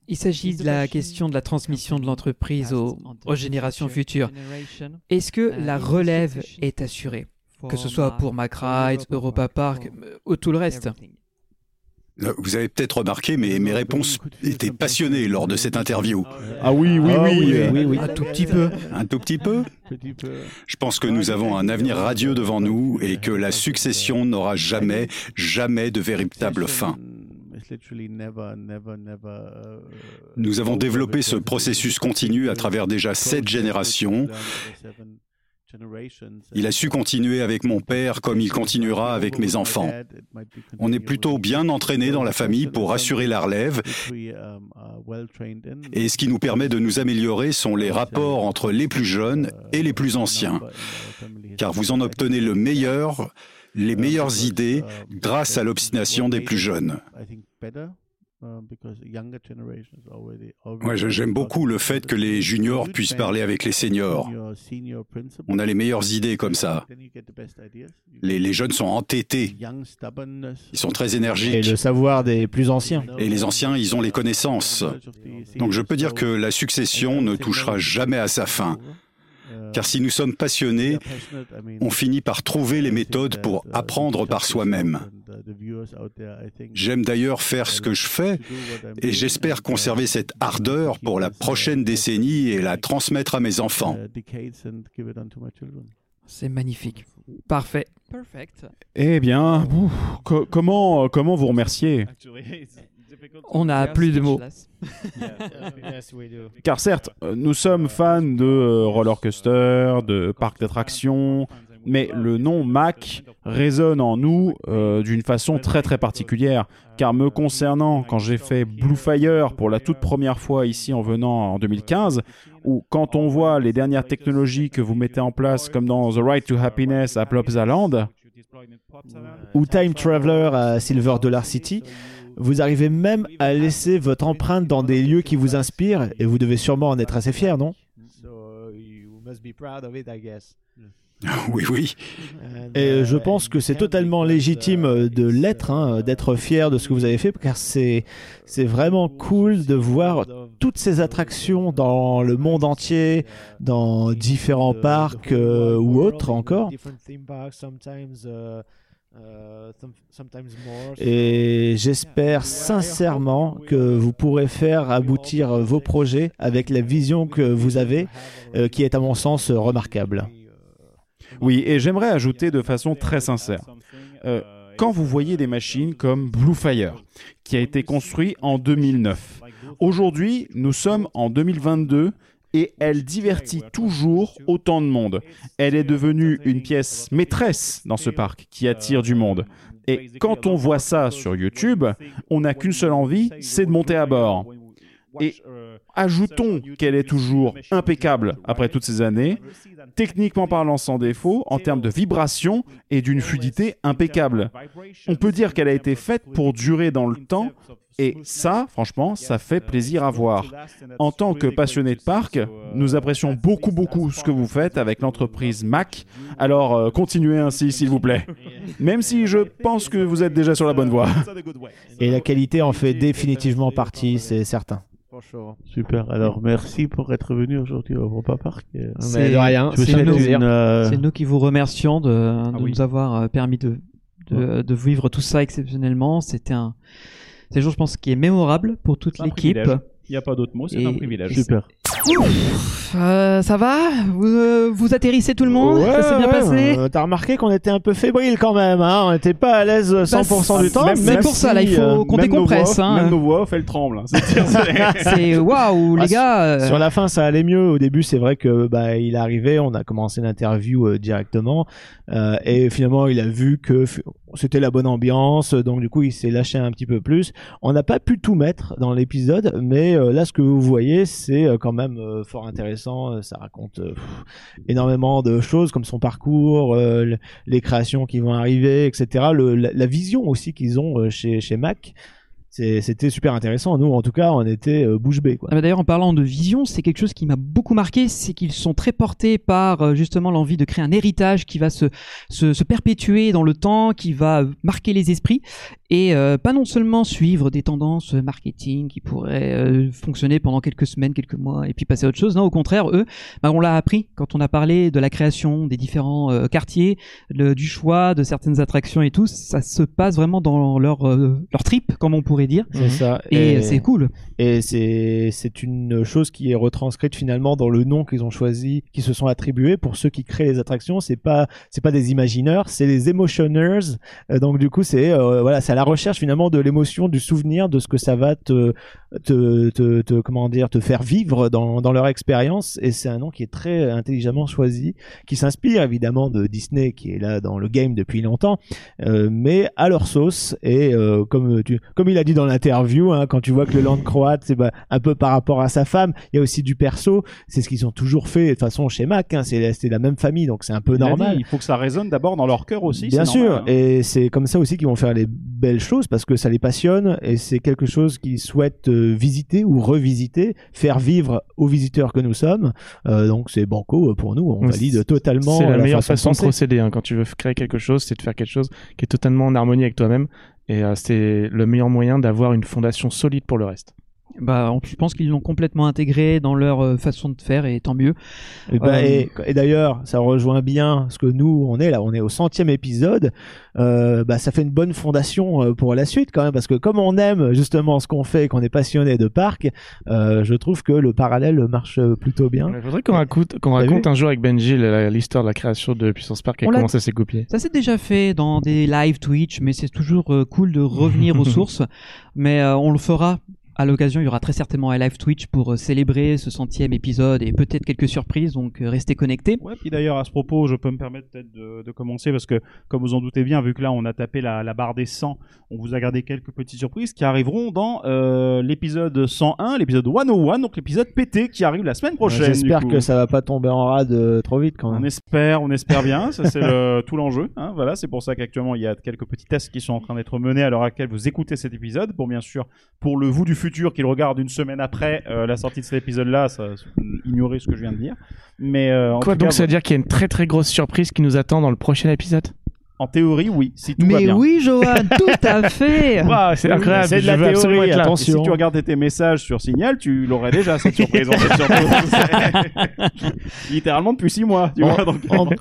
Il s'agit de la question de la transmission de l'entreprise aux générations futures. Est-ce que la relève est assurée, que ce soit pour Mack Rides, Europa Park ou tout le reste ? Vous avez peut-être remarqué, mais mes réponses étaient passionnées lors de cette interview. Ah oui, oui, oui, oui, oui, oui. Un tout petit peu. Un tout petit peu ? Je pense que nous avons un avenir radieux devant nous et que la succession n'aura jamais, jamais de véritable fin. Nous avons développé ce processus continu à travers déjà 7 générations. Il a su continuer avec mon père comme il continuera avec mes enfants. On est plutôt bien entraînés dans la famille pour assurer la relève. Et ce qui nous permet de nous améliorer sont les rapports entre les plus jeunes et les plus anciens. Car vous en obtenez le meilleur, les meilleures idées grâce à l'obstination des plus jeunes. Ouais, j'aime beaucoup le fait que les juniors puissent parler avec les seniors. On a les meilleures idées comme ça. Les jeunes sont entêtés. Ils sont très énergiques. Et le savoir des plus anciens. Et les anciens, ils ont les connaissances. Donc je peux dire que la succession ne touchera jamais à sa fin. Car si nous sommes passionnés, on finit par trouver les méthodes pour apprendre par soi-même. J'aime d'ailleurs faire ce que je fais et j'espère conserver cette ardeur pour la prochaine décennie et la transmettre à mes enfants. C'est magnifique. Parfait. Eh bien, comment vous remercier ? On n'a plus de mots. Car certes, nous sommes fans de roller coaster, de parcs d'attractions, mais le nom Mack résonne en nous d'une façon très très particulière. Car me concernant, quand j'ai fait Blue Fire pour la toute première fois ici en venant en 2015, ou quand on voit les dernières technologies que vous mettez en place comme dans The Ride to Happiness à Plopsaland, ou Time Traveler à Silver Dollar City, vous arrivez même à laisser votre empreinte dans des lieux qui vous inspirent, et vous devez sûrement en être assez fier, non ? Oui, oui. Et je pense que c'est totalement légitime de l'être, d'être fier de ce que vous avez fait, car c'est vraiment cool de voir toutes ces attractions dans le monde entier, dans différents parcs ou autres encore. Et j'espère sincèrement que vous pourrez faire aboutir vos projets avec la vision que vous avez, qui est à mon sens remarquable. Oui, et j'aimerais ajouter de façon très sincère. Quand vous voyez des machines comme Blue Fire, qui a été construit en 2009, aujourd'hui, nous sommes en 2022 et elle divertit toujours autant de monde. Elle est devenue une pièce maîtresse dans ce parc qui attire du monde. Et quand on voit ça sur YouTube, on n'a qu'une seule envie, c'est de monter à bord. Et ajoutons qu'elle est toujours impeccable après toutes ces années, techniquement parlant sans défaut, en termes de vibration et d'une fluidité impeccable. On peut dire qu'elle a été faite pour durer dans le temps, et ça, franchement, ça fait plaisir à voir. En tant que passionné de parc, nous apprécions beaucoup ce que vous faites avec l'entreprise Mack, alors continuez ainsi, s'il vous plaît. Même si je pense que vous êtes déjà sur la bonne voie. Et la qualité en fait définitivement partie, c'est certain. Super, alors merci pour être venu aujourd'hui au Europa Park. C'est de rien, c'est nous qui vous remercions de nous avoir permis de vivre tout ça exceptionnellement. C'était un séjour, je pense, qui est mémorable pour toute l'équipe. Il n'y a pas d'autre mot, c'est un privilège. Super. Ça va ? Vous atterrissez tout le monde ? Ouais, ça s'est bien passé ? T'as remarqué qu'on était un peu fébrile quand même, hein ? On n'était pas à l'aise 100% du temps. C'est pour ça, là, il faut qu'on décompresse. Même nos voix off, elles tremblent. Hein. C'est waouh, les gars. Sur la fin, ça allait mieux. Au début, c'est vrai que il arrivait, on a commencé l'interview directement, et finalement, il a vu que c'était la bonne ambiance, donc du coup, il s'est lâché un petit peu plus. On n'a pas pu tout mettre dans l'épisode, mais là, ce que vous voyez, c'est quand même fort intéressant. Ça raconte énormément de choses comme son parcours, les créations qui vont arriver, etc. La vision aussi qu'ils ont chez Mack. C'était super intéressant. Nous, en tout cas, on était bouche bée, quoi. Ah bah d'ailleurs, en parlant de vision, c'est quelque chose qui m'a beaucoup marqué, c'est qu'ils sont très portés par justement l'envie de créer un héritage qui va se perpétuer dans le temps, qui va marquer les esprits et pas non seulement suivre des tendances marketing qui pourraient fonctionner pendant quelques semaines, quelques mois et puis passer à autre chose. Non, au contraire, eux, on l'a appris quand on a parlé de la création des différents quartiers, du choix de certaines attractions et tout. Ça se passe vraiment dans leur trip, comme on pourrait dire. C'est ça. Et c'est cool. Et c'est une chose qui est retranscrite finalement dans le nom qu'ils ont choisi, qu'ils se sont attribués pour ceux qui créent les attractions. C'est pas des imagineurs, c'est les emotioners. Donc du coup, c'est à la recherche finalement de l'émotion, du souvenir, de ce que ça va te faire vivre dans leur expérience. Et c'est un nom qui est très intelligemment choisi, qui s'inspire évidemment de Disney, qui est là dans le game depuis longtemps, mais à leur sauce. Et comme il a dit dans l'interview, hein, quand tu vois que le land croate, c'est un peu par rapport à sa femme, il y a aussi du perso, c'est ce qu'ils ont toujours fait de toute façon chez Mack, hein, c'est la même famille, donc c'est un peu normal. Il faut que ça résonne d'abord dans leur cœur aussi. Bien sûr, normal, hein. Et c'est comme ça aussi qu'ils vont faire les belles choses, parce que ça les passionne et c'est quelque chose qu'ils souhaitent visiter ou revisiter, faire vivre aux visiteurs que nous sommes, donc c'est banco pour nous, on valide totalement. C'est la meilleure façon de procéder, hein, quand tu veux créer quelque chose, c'est de faire quelque chose qui est totalement en harmonie avec toi-même. Et c'est le meilleur moyen d'avoir une fondation solide pour le reste. Je pense qu'ils l'ont complètement intégré dans leur façon de faire, et tant mieux. Et d'ailleurs, ça rejoint bien ce que nous, on est au 100e épisode. Ça fait une bonne fondation pour la suite quand même, parce que comme on aime justement ce qu'on fait et qu'on est passionné de parc, je trouve que le parallèle marche plutôt bien. Il faudrait qu'on raconte un jour avec Benji l'histoire de la création de Puissance Park et comment ça s'est copié. Ça s'est déjà fait dans des live Twitch, mais c'est toujours cool de revenir aux sources. Mais on le fera. À l'occasion, il y aura très certainement un live Twitch pour célébrer ce 100e épisode et peut-être quelques surprises, donc restez connectés. Ouais, puis d'ailleurs, à ce propos, je peux me permettre peut-être de commencer, parce que, comme vous en doutez bien, vu que là, on a tapé la barre des 100, on vous a gardé quelques petites surprises qui arriveront dans l'épisode 101, l'épisode 101, donc l'épisode PT qui arrive la semaine prochaine. J'espère que ça va pas tomber en rade trop vite quand même. On espère bien, ça c'est tout l'enjeu. Hein, voilà, c'est pour ça qu'actuellement, il y a quelques petits tests qui sont en train d'être menés à l'heure à laquelle vous écoutez cet épisode, pour bien sûr, pour le vous du futur qu'il regarde une semaine après la sortie de cet épisode-là, ignorer ce que je viens de dire. Mais ça veut dire qu'il y a une très très grosse surprise qui nous attend dans le prochain épisode. En théorie, oui, si tout va bien. Mais oui, Johan, tout à fait. Wow, c'est incroyable. C'est de la théorie. Attention. Si tu regardais tes messages sur Signal, tu l'aurais déjà cette surprise. Littéralement depuis 6 mois.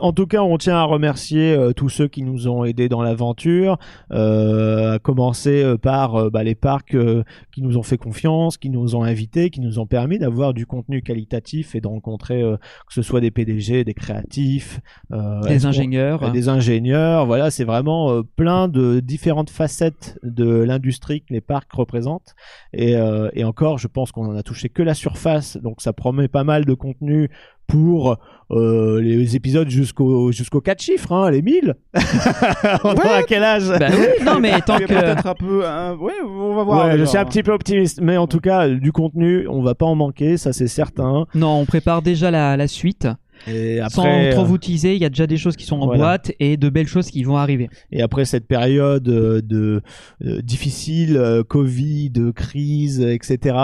En tout cas, on tient à remercier tous ceux qui nous ont aidés dans l'aventure, à commencer par les parcs qui nous ont fait confiance, qui nous ont invités, qui nous ont permis d'avoir du contenu qualitatif et de rencontrer que ce soit des PDG, des créatifs, des ingénieurs. voilà, c'est vraiment plein de différentes facettes de l'industrie que les parcs représentent. Et encore, je pense qu'on en a touché que la surface, donc ça promet pas mal de contenu pour les épisodes jusqu'aux 4 chiffres, hein, les 1000. On ouais. À quel âge? Bah oui, non mais tant que peut-être un peu hein, ouais, on va voir. Ouais, je suis un petit peu optimiste, mais en tout cas du contenu, on va pas en manquer, ça c'est certain. Non, on prépare déjà la suite. Et après, sans trop vous teaser, il y a déjà des choses qui sont en boîte et de belles choses qui vont arriver. Et après cette période difficile, Covid, crise, etc.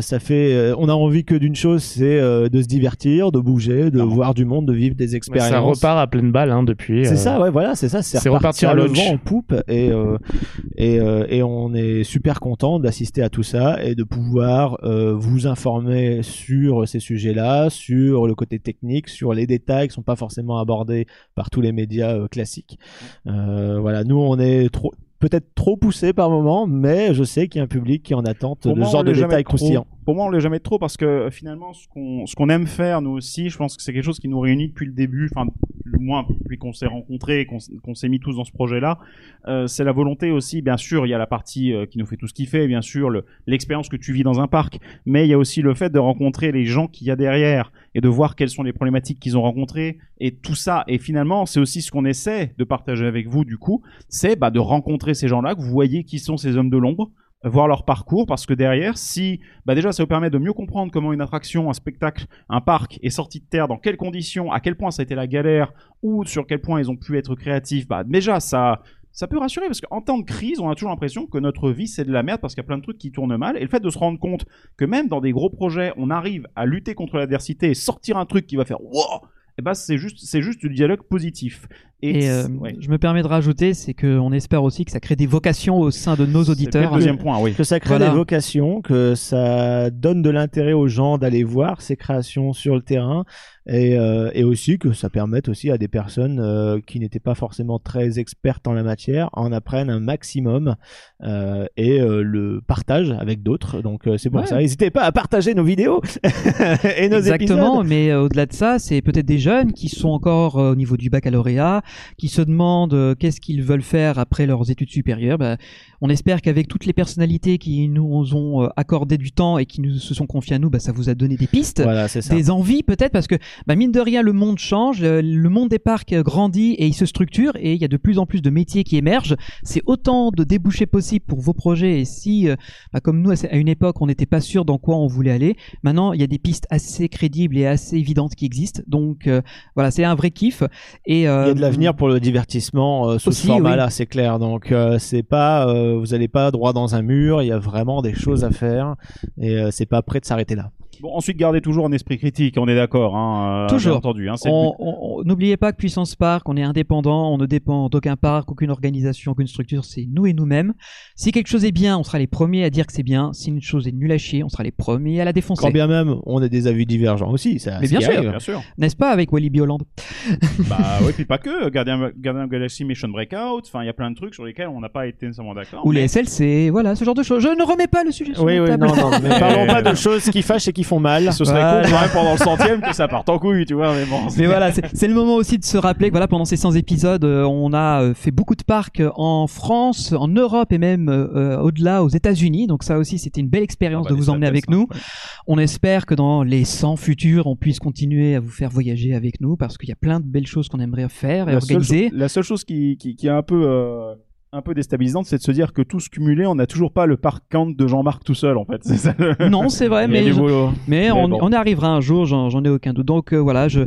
Ça fait, on a envie que d'une chose, c'est de se divertir, de bouger, de voir du monde, de vivre des expériences. Ça repart à pleine balle hein, depuis. C'est ça, ouais, voilà, c'est ça. C'est repartir le vent en poupe et on est super content d'assister à tout ça et de pouvoir vous informer sur ces sujets-là, sur le côté technique, sur les détails qui sont pas forcément abordés par tous les médias classiques. Voilà, nous on est peut-être trop poussé par moment, mais je sais qu'il y a un public qui est en attente de ce genre de détails croustillants. Pour moi, on l'est jamais trop parce que finalement, ce qu'on aime faire, nous aussi, je pense que c'est quelque chose qui nous réunit depuis le début, enfin, du moins, depuis qu'on s'est rencontrés et qu'on s'est mis tous dans ce projet-là. C'est la volonté aussi, bien sûr, il y a la partie qui nous fait tout ce qu'il fait, bien sûr, l'expérience que tu vis dans un parc, mais il y a aussi le fait de rencontrer les gens qu'il y a derrière et de voir quelles sont les problématiques qu'ils ont rencontrées et tout ça. Et finalement, c'est aussi ce qu'on essaie de partager avec vous, du coup, c'est de rencontrer ces gens-là, que vous voyez qui sont ces hommes de l'ombre, voir leur parcours, parce que derrière, si déjà ça vous permet de mieux comprendre comment une attraction, un spectacle, un parc est sorti de terre, dans quelles conditions, à quel point ça a été la galère ou sur quel point ils ont pu être créatifs, déjà ça peut rassurer, parce qu'en temps de crise, on a toujours l'impression que notre vie, c'est de la merde parce qu'il y a plein de trucs qui tournent mal. Et le fait de se rendre compte que même dans des gros projets, on arrive à lutter contre l'adversité et sortir un truc qui va faire wow, et c'est juste du dialogue positif. Et je me permets de rajouter, c'est qu'on espère aussi que ça crée des vocations au sein de nos auditeurs. C'est le deuxième point, oui. Que ça crée des vocations, que ça donne de l'intérêt aux gens d'aller voir ces créations sur le terrain et aussi que ça permette aussi à des personnes qui n'étaient pas forcément très expertes en la matière en apprennent un maximum et le partagent avec d'autres. Donc c'est pour ça, n'hésitez pas à partager nos vidéos et nos épisodes. Exactement, mais au-delà de ça, c'est peut-être des jeunes qui sont encore au niveau du baccalauréat, qui se demandent qu'est-ce qu'ils veulent faire après leurs études supérieures. On espère qu'avec toutes les personnalités qui nous ont accordé du temps et qui nous se sont confiées à nous, ça vous a donné des pistes, des envies peut-être, parce que mine de rien, le monde change, le monde des parcs grandit et il se structure et il y a de plus en plus de métiers qui émergent. C'est autant de débouchés possibles pour vos projets. Et si, comme nous, à une époque, on n'était pas sûr dans quoi on voulait aller, maintenant, il y a des pistes assez crédibles et assez évidentes qui existent. Donc, voilà, c'est un vrai kiff. Et, il y a de l'avenir pour le divertissement sous ce format-là, c'est clair. Donc, c'est pas, vous n'allez pas droit dans un mur, il y a vraiment des choses à faire et c'est pas prêt de s'arrêter là. Bon, ensuite, gardez toujours un esprit critique, on est d'accord. Hein, toujours. Bien entendu, hein, n'oubliez pas que Puissance Park, on est indépendant, on ne dépend d'aucun parc, aucune organisation, aucune structure, c'est nous et nous-mêmes. Si quelque chose est bien, on sera les premiers à dire que c'est bien. Si une chose est nulle à chier, on sera les premiers à la défoncer. Quand bien même, on a des avis divergents aussi. Ça, mais bien sûr. N'est-ce pas avec Walibi Holland ? Oui, puis pas que. Gardien Galaxy Mission Breakout, il y a plein de trucs sur lesquels on n'a pas été nécessairement d'accord. Ou les SLC, voilà, ce genre de choses. Je ne remets pas le sujet sur la table. Non, mais parlons pas de choses qui fâchent et qui font mal. Ce serait cool pendant le 100e que ça parte en couille, tu vois, mais bon. Mais voilà, c'est le moment aussi de se rappeler que pendant ces 100 épisodes, on a fait beaucoup de parcs en France, en Europe et même au-delà, aux États-Unis. Donc ça aussi, c'était une belle expérience de vous emmener avec nous. Ouais. On espère que dans les 100 futurs, on puisse continuer à vous faire voyager avec nous parce qu'il y a plein de belles choses qu'on aimerait faire et organiser. La seule chose qui est un peu déstabilisante, c'est de se dire que tous cumulés, on n'a toujours pas le parc Count de Jean-Marc tout seul, en fait. C'est ça le... Non, c'est vrai, on arrivera un jour, j'en ai aucun doute. Donc voilà, je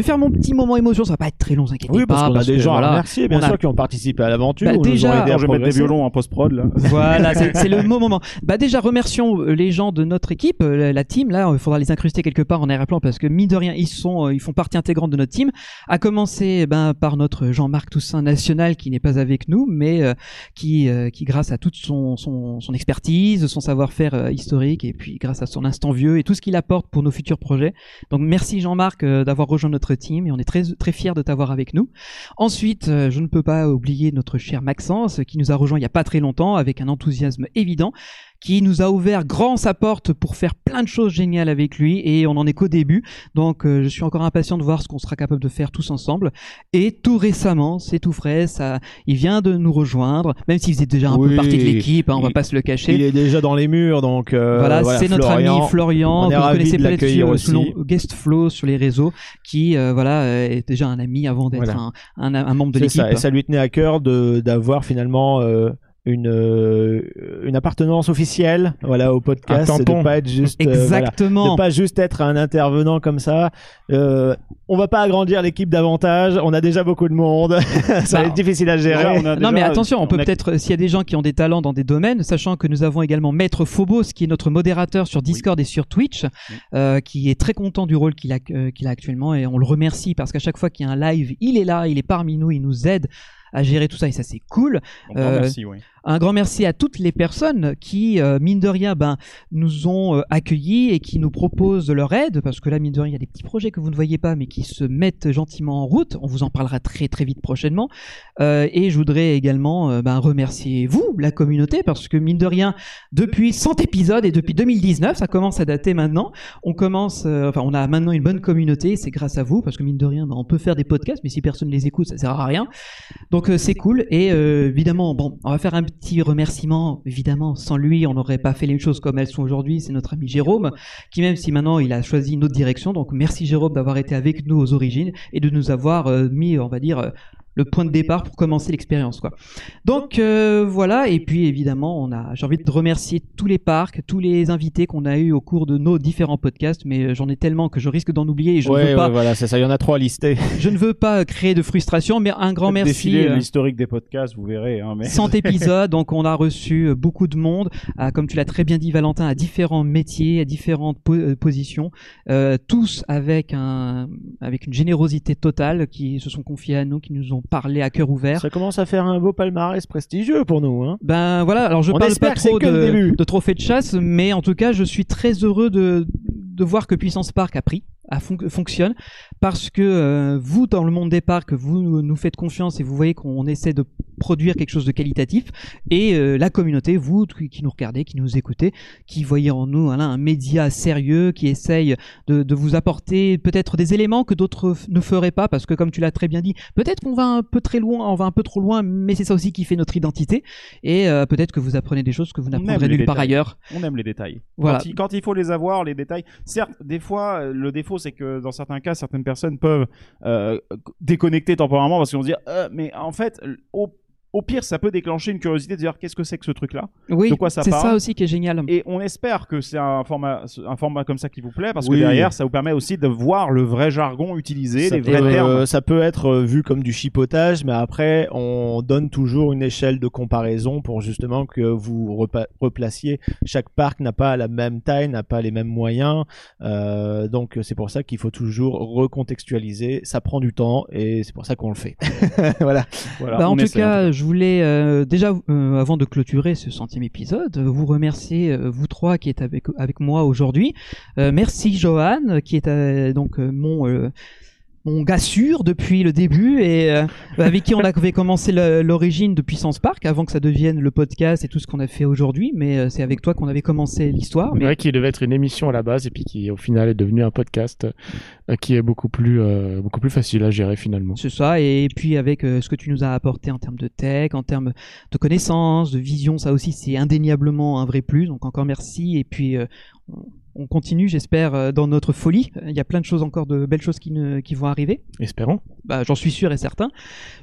vais faire mon petit moment émotion, ça va pas être très long, s'inquiétez pas. Parce qu'on a des gens à remercier, bien sûr, qui ont participé à l'aventure. Je vais mettre des violons en post-prod, là. Voilà, c'est le moment. Déjà, remercions les gens de notre équipe, la team, là, il faudra les incruster quelque part en arrière-plan parce que, mine de rien, ils font partie intégrante de notre team. À commencer, par notre Jean-Marc Toussaint national qui n'est pas avec nous, mais qui grâce à toute son expertise, son savoir-faire historique et puis grâce à son instant vieux et tout ce qu'il apporte pour nos futurs projets. Donc, merci Jean-Marc d'avoir rejoint notre team et on est très, très fiers de t'avoir avec nous. Ensuite, je ne peux pas oublier notre cher Maxence qui nous a rejoint il n'y a pas très longtemps avec un enthousiasme évident, qui nous a ouvert grand sa porte pour faire plein de choses géniales avec lui, et on n'en est qu'au début, donc je suis encore impatient de voir ce qu'on sera capable de faire tous ensemble. Et tout récemment, c'est tout frais, ça, il vient de nous rejoindre, même s'il faisait déjà un peu partie de l'équipe, hein, on va pas se le cacher. Il est déjà dans les murs, donc voilà, c'est Florian, notre ami Florian, que vous connaissez peut-être sous le Guest Flow sur les réseaux, qui est déjà un ami avant d'être un membre de l'équipe. C'est ça, et ça lui tenait à cœur d'avoir finalement une appartenance officielle, voilà, au podcast, un tampon. De pas juste être un intervenant comme ça. On va pas agrandir l'équipe davantage, on a déjà beaucoup de monde, ça va être difficile à gérer. Ouais, mais attention, peut-être s'il y a des gens qui ont des talents dans des domaines, sachant que nous avons également Maître Phobos, qui est notre modérateur sur Discord et sur Twitch, qui est très content du rôle qu'il a actuellement, et on le remercie parce qu'à chaque fois qu'il y a un live, il est là, il est parmi nous, il nous aide à gérer tout ça, et ça c'est cool. Un grand merci à toutes les personnes qui, mine de rien, nous ont accueillis et qui nous proposent leur aide, parce que là, mine de rien, il y a des petits projets que vous ne voyez pas, mais qui se mettent gentiment en route. On vous en parlera très très vite prochainement. Et je voudrais également remercier vous, la communauté, parce que mine de rien, depuis 100 épisodes et depuis 2019, ça commence à dater maintenant. On a maintenant une bonne communauté, c'est grâce à vous, parce que mine de rien, on peut faire des podcasts, mais si personne ne les écoute, ça sert à rien. Donc c'est cool, et évidemment, on va faire un petit remerciement, évidemment, sans lui on n'aurait pas fait les choses comme elles sont aujourd'hui. C'est notre ami Jérôme, qui, même si maintenant il a choisi une autre direction, donc merci Jérôme d'avoir été avec nous aux origines et de nous avoir mis, on va dire, le point de départ pour commencer l'expérience, quoi. Donc voilà, et puis évidemment j'ai envie de remercier tous les parcs, tous les invités qu'on a eu au cours de nos différents podcasts, mais j'en ai tellement que je risque d'en oublier, et il y en a trop à lister. Je ne veux pas créer de frustration, mais un grand merci. Défiler l'historique des podcasts, vous verrez, 100 épisodes, donc on a reçu beaucoup de monde, comme tu l'as très bien dit Valentin, à différents métiers, à différentes positions, tous avec une générosité totale, qui se sont confiés à nous, qui nous ont parler à cœur ouvert. Ça commence à faire un beau palmarès prestigieux pour nous, hein. Alors je parle pas trop de trophée de chasse, mais en tout cas, je suis très heureux de voir que Puissance Park fonctionne, parce que vous, dans le monde des parcs, vous nous faites confiance et vous voyez qu'on essaie de produire quelque chose de qualitatif, et la communauté, vous qui nous regardez, qui nous écoutez, qui voyez en nous un média sérieux qui essaye de vous apporter peut-être des éléments que d'autres ne feraient pas, parce que comme tu l'as très bien dit, peut-être qu'on va un peu très loin, on va un peu trop loin, mais c'est ça aussi qui fait notre identité, et peut-être que vous apprenez des choses que vous n'apprendrez nulle part ailleurs. On aime les détails. Voilà. Quand il faut les avoir, les détails. Certes, des fois, le défaut, c'est que dans certains cas, certaines personnes peuvent déconnecter temporairement parce qu'ils vont se dire mais en fait, au pire, ça peut déclencher une curiosité de dire qu'est-ce que c'est que ce truc-là, de quoi ça parle. C'est ça aussi qui est génial. Et on espère que c'est un format comme ça qui vous plaît, parce que derrière, ça vous permet aussi de voir le vrai jargon utilisé, les vrais termes. Ça peut être vu comme du chipotage, mais après, on donne toujours une échelle de comparaison pour justement que vous replaciez. Chaque parc n'a pas la même taille, n'a pas les mêmes moyens. Donc, c'est pour ça qu'il faut toujours recontextualiser. Ça prend du temps et c'est pour ça qu'on le fait. Voilà. Je voulais déjà, avant de clôturer ce 100e épisode, vous remercier, vous trois qui êtes avec moi aujourd'hui. Merci Johan, qui est mon gars sûr depuis le début, et avec qui on avait commencé l'origine de Puissance Park, avant que ça devienne le podcast et tout ce qu'on a fait aujourd'hui, mais c'est avec toi qu'on avait commencé l'histoire. C'est vrai qu'il devait être une émission à la base, et puis qui au final est devenu un podcast qui est beaucoup plus facile à gérer finalement. C'est ça, et puis avec ce que tu nous as apporté en termes de tech, en termes de connaissances, de vision, ça aussi c'est indéniablement un vrai plus, donc encore merci, et puis on continue, j'espère, dans notre folie. Il y a plein de choses encore, de belles choses qui vont arriver. Espérons. J'en suis sûr et certain.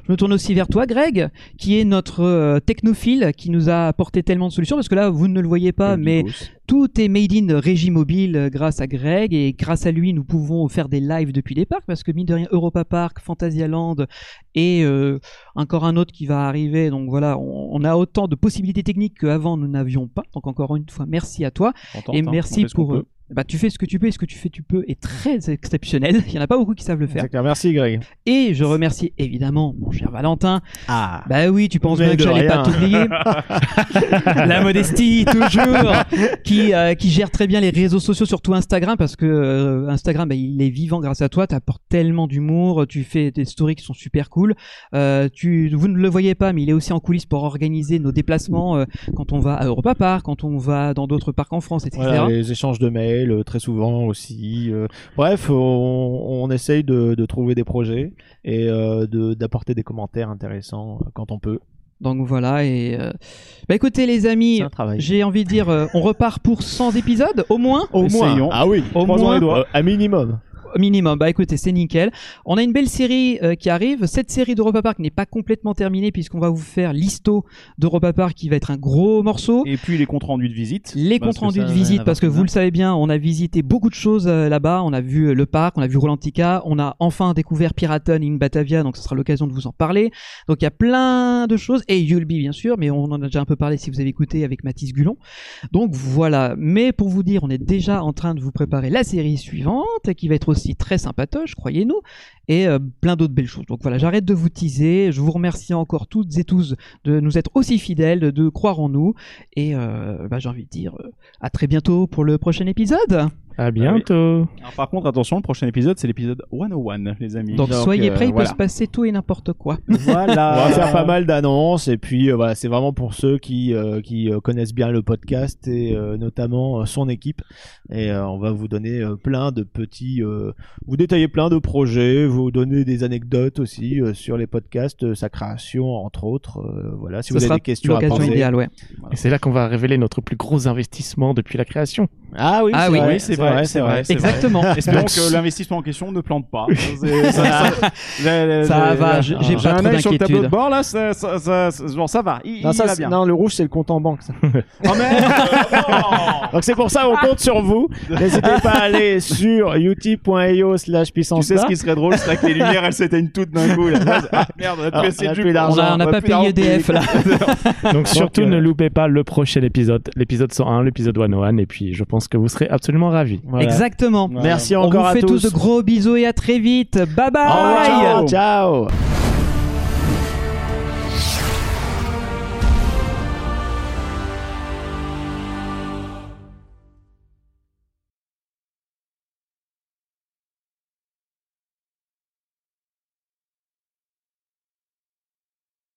Je me tourne aussi vers toi, Greg, qui est notre technophile, qui nous a apporté tellement de solutions, parce que là, vous ne le voyez pas, mais tout est made in régie mobile grâce à Greg, et grâce à lui, nous pouvons faire des lives depuis des parcs, parce que mine de rien, Europa Park, Fantasyland et encore un autre qui va arriver. Donc voilà, on a autant de possibilités techniques qu'avant nous n'avions pas. Donc encore une fois, merci à toi, merci pour bah, tu fais ce que tu peux et ce que tu fais tu peux est très exceptionnel. Il n'y en a pas beaucoup qui savent le faire. D'accord, merci Greg. Et je remercie évidemment mon cher Valentin. Ah. Bah oui, tu penses bien que j'allais pas t'oublier. La modestie, toujours. Qui gère très bien les réseaux sociaux, surtout Instagram, parce que Instagram, bah, il est vivant grâce à toi. Tu apportes tellement d'humour, tu fais des stories qui sont super cool. Vous ne le voyez pas, mais il est aussi en coulisses pour organiser nos déplacements quand on va à Europa Park, quand on va dans d'autres parcs en France, etc. Voilà, les échanges de mails. Très souvent aussi. Bref, on essaye de trouver des projets et d'apporter des commentaires intéressants quand on peut. Donc voilà, et bah écoutez les amis, j'ai envie de dire, on repart pour 100 épisodes au moins. Essayons. Ah oui, au moins les doigts. À minimum. Minimum, bah écoutez, c'est nickel. On a une belle série qui arrive. Cette série d'Europa Park n'est pas complètement terminée puisqu'on va vous faire l'histo d'Europa Park qui va être un gros morceau. Et puis les comptes rendus de visite. Les comptes rendus de visite, parce que vous le savez bien, on a visité beaucoup de choses là-bas. On a vu le parc, on a vu Rolantica, on a enfin découvert Piraten in Batavia, donc ce sera l'occasion de vous en parler. Donc il y a plein de choses, et Yulby bien sûr, mais on en a déjà un peu parlé si vous avez écouté avec Mathis Gulon. Donc voilà, mais pour vous dire, on est déjà en train de vous préparer la série suivante qui va être aussi très sympatoche, croyez-nous, et plein d'autres belles choses. Donc voilà, j'arrête de vous teaser, je vous remercie encore toutes et tous de nous être aussi fidèles, de croire en nous, et bah, j'ai envie de dire à très bientôt pour le prochain épisode. À bientôt. Alors, par contre, attention, le prochain épisode, c'est l'épisode 101, les amis. Donc soyez prêts, il peut se passer tout et n'importe quoi. Voilà. On va faire pas mal d'annonces, et puis voilà, c'est vraiment pour ceux qui connaissent bien le podcast, et notamment son équipe, et on va vous donner plein de petits... vous détailler plein de projets, vous donner des anecdotes aussi sur les podcasts, sa création entre autres. Voilà, si vous avez des questions à poser. Idéale, ouais. Voilà. Et c'est là qu'on va révéler notre plus gros investissement depuis la création. Ah oui, c'est vrai. Exactement. Espérons que l'investissement en question ne plante pas. Ça va, j'ai pas trop d'inquiétude. J'ai un œil sur le tableau de bord là, ça va. Non, le rouge c'est le compte en banque. Ça. Oh merde. Donc c'est pour ça on compte sur vous. N'hésitez pas à aller sur utip.io/puissance. Tu sais ce qui serait drôle, c'est que les lumières elles s'éteignent toutes d'un coup. Là. Ah, merde, on a essayé de plus d'argent. On n'a pas payé EDF là. Donc surtout ne loupez pas le prochain épisode, l'épisode 101, l'épisode 101, et puis je pense que vous serez absolument ravis. Voilà. Exactement. Voilà. Merci encore à tous. On vous fait tous de gros bisous et à très vite. Bye bye. Ciao.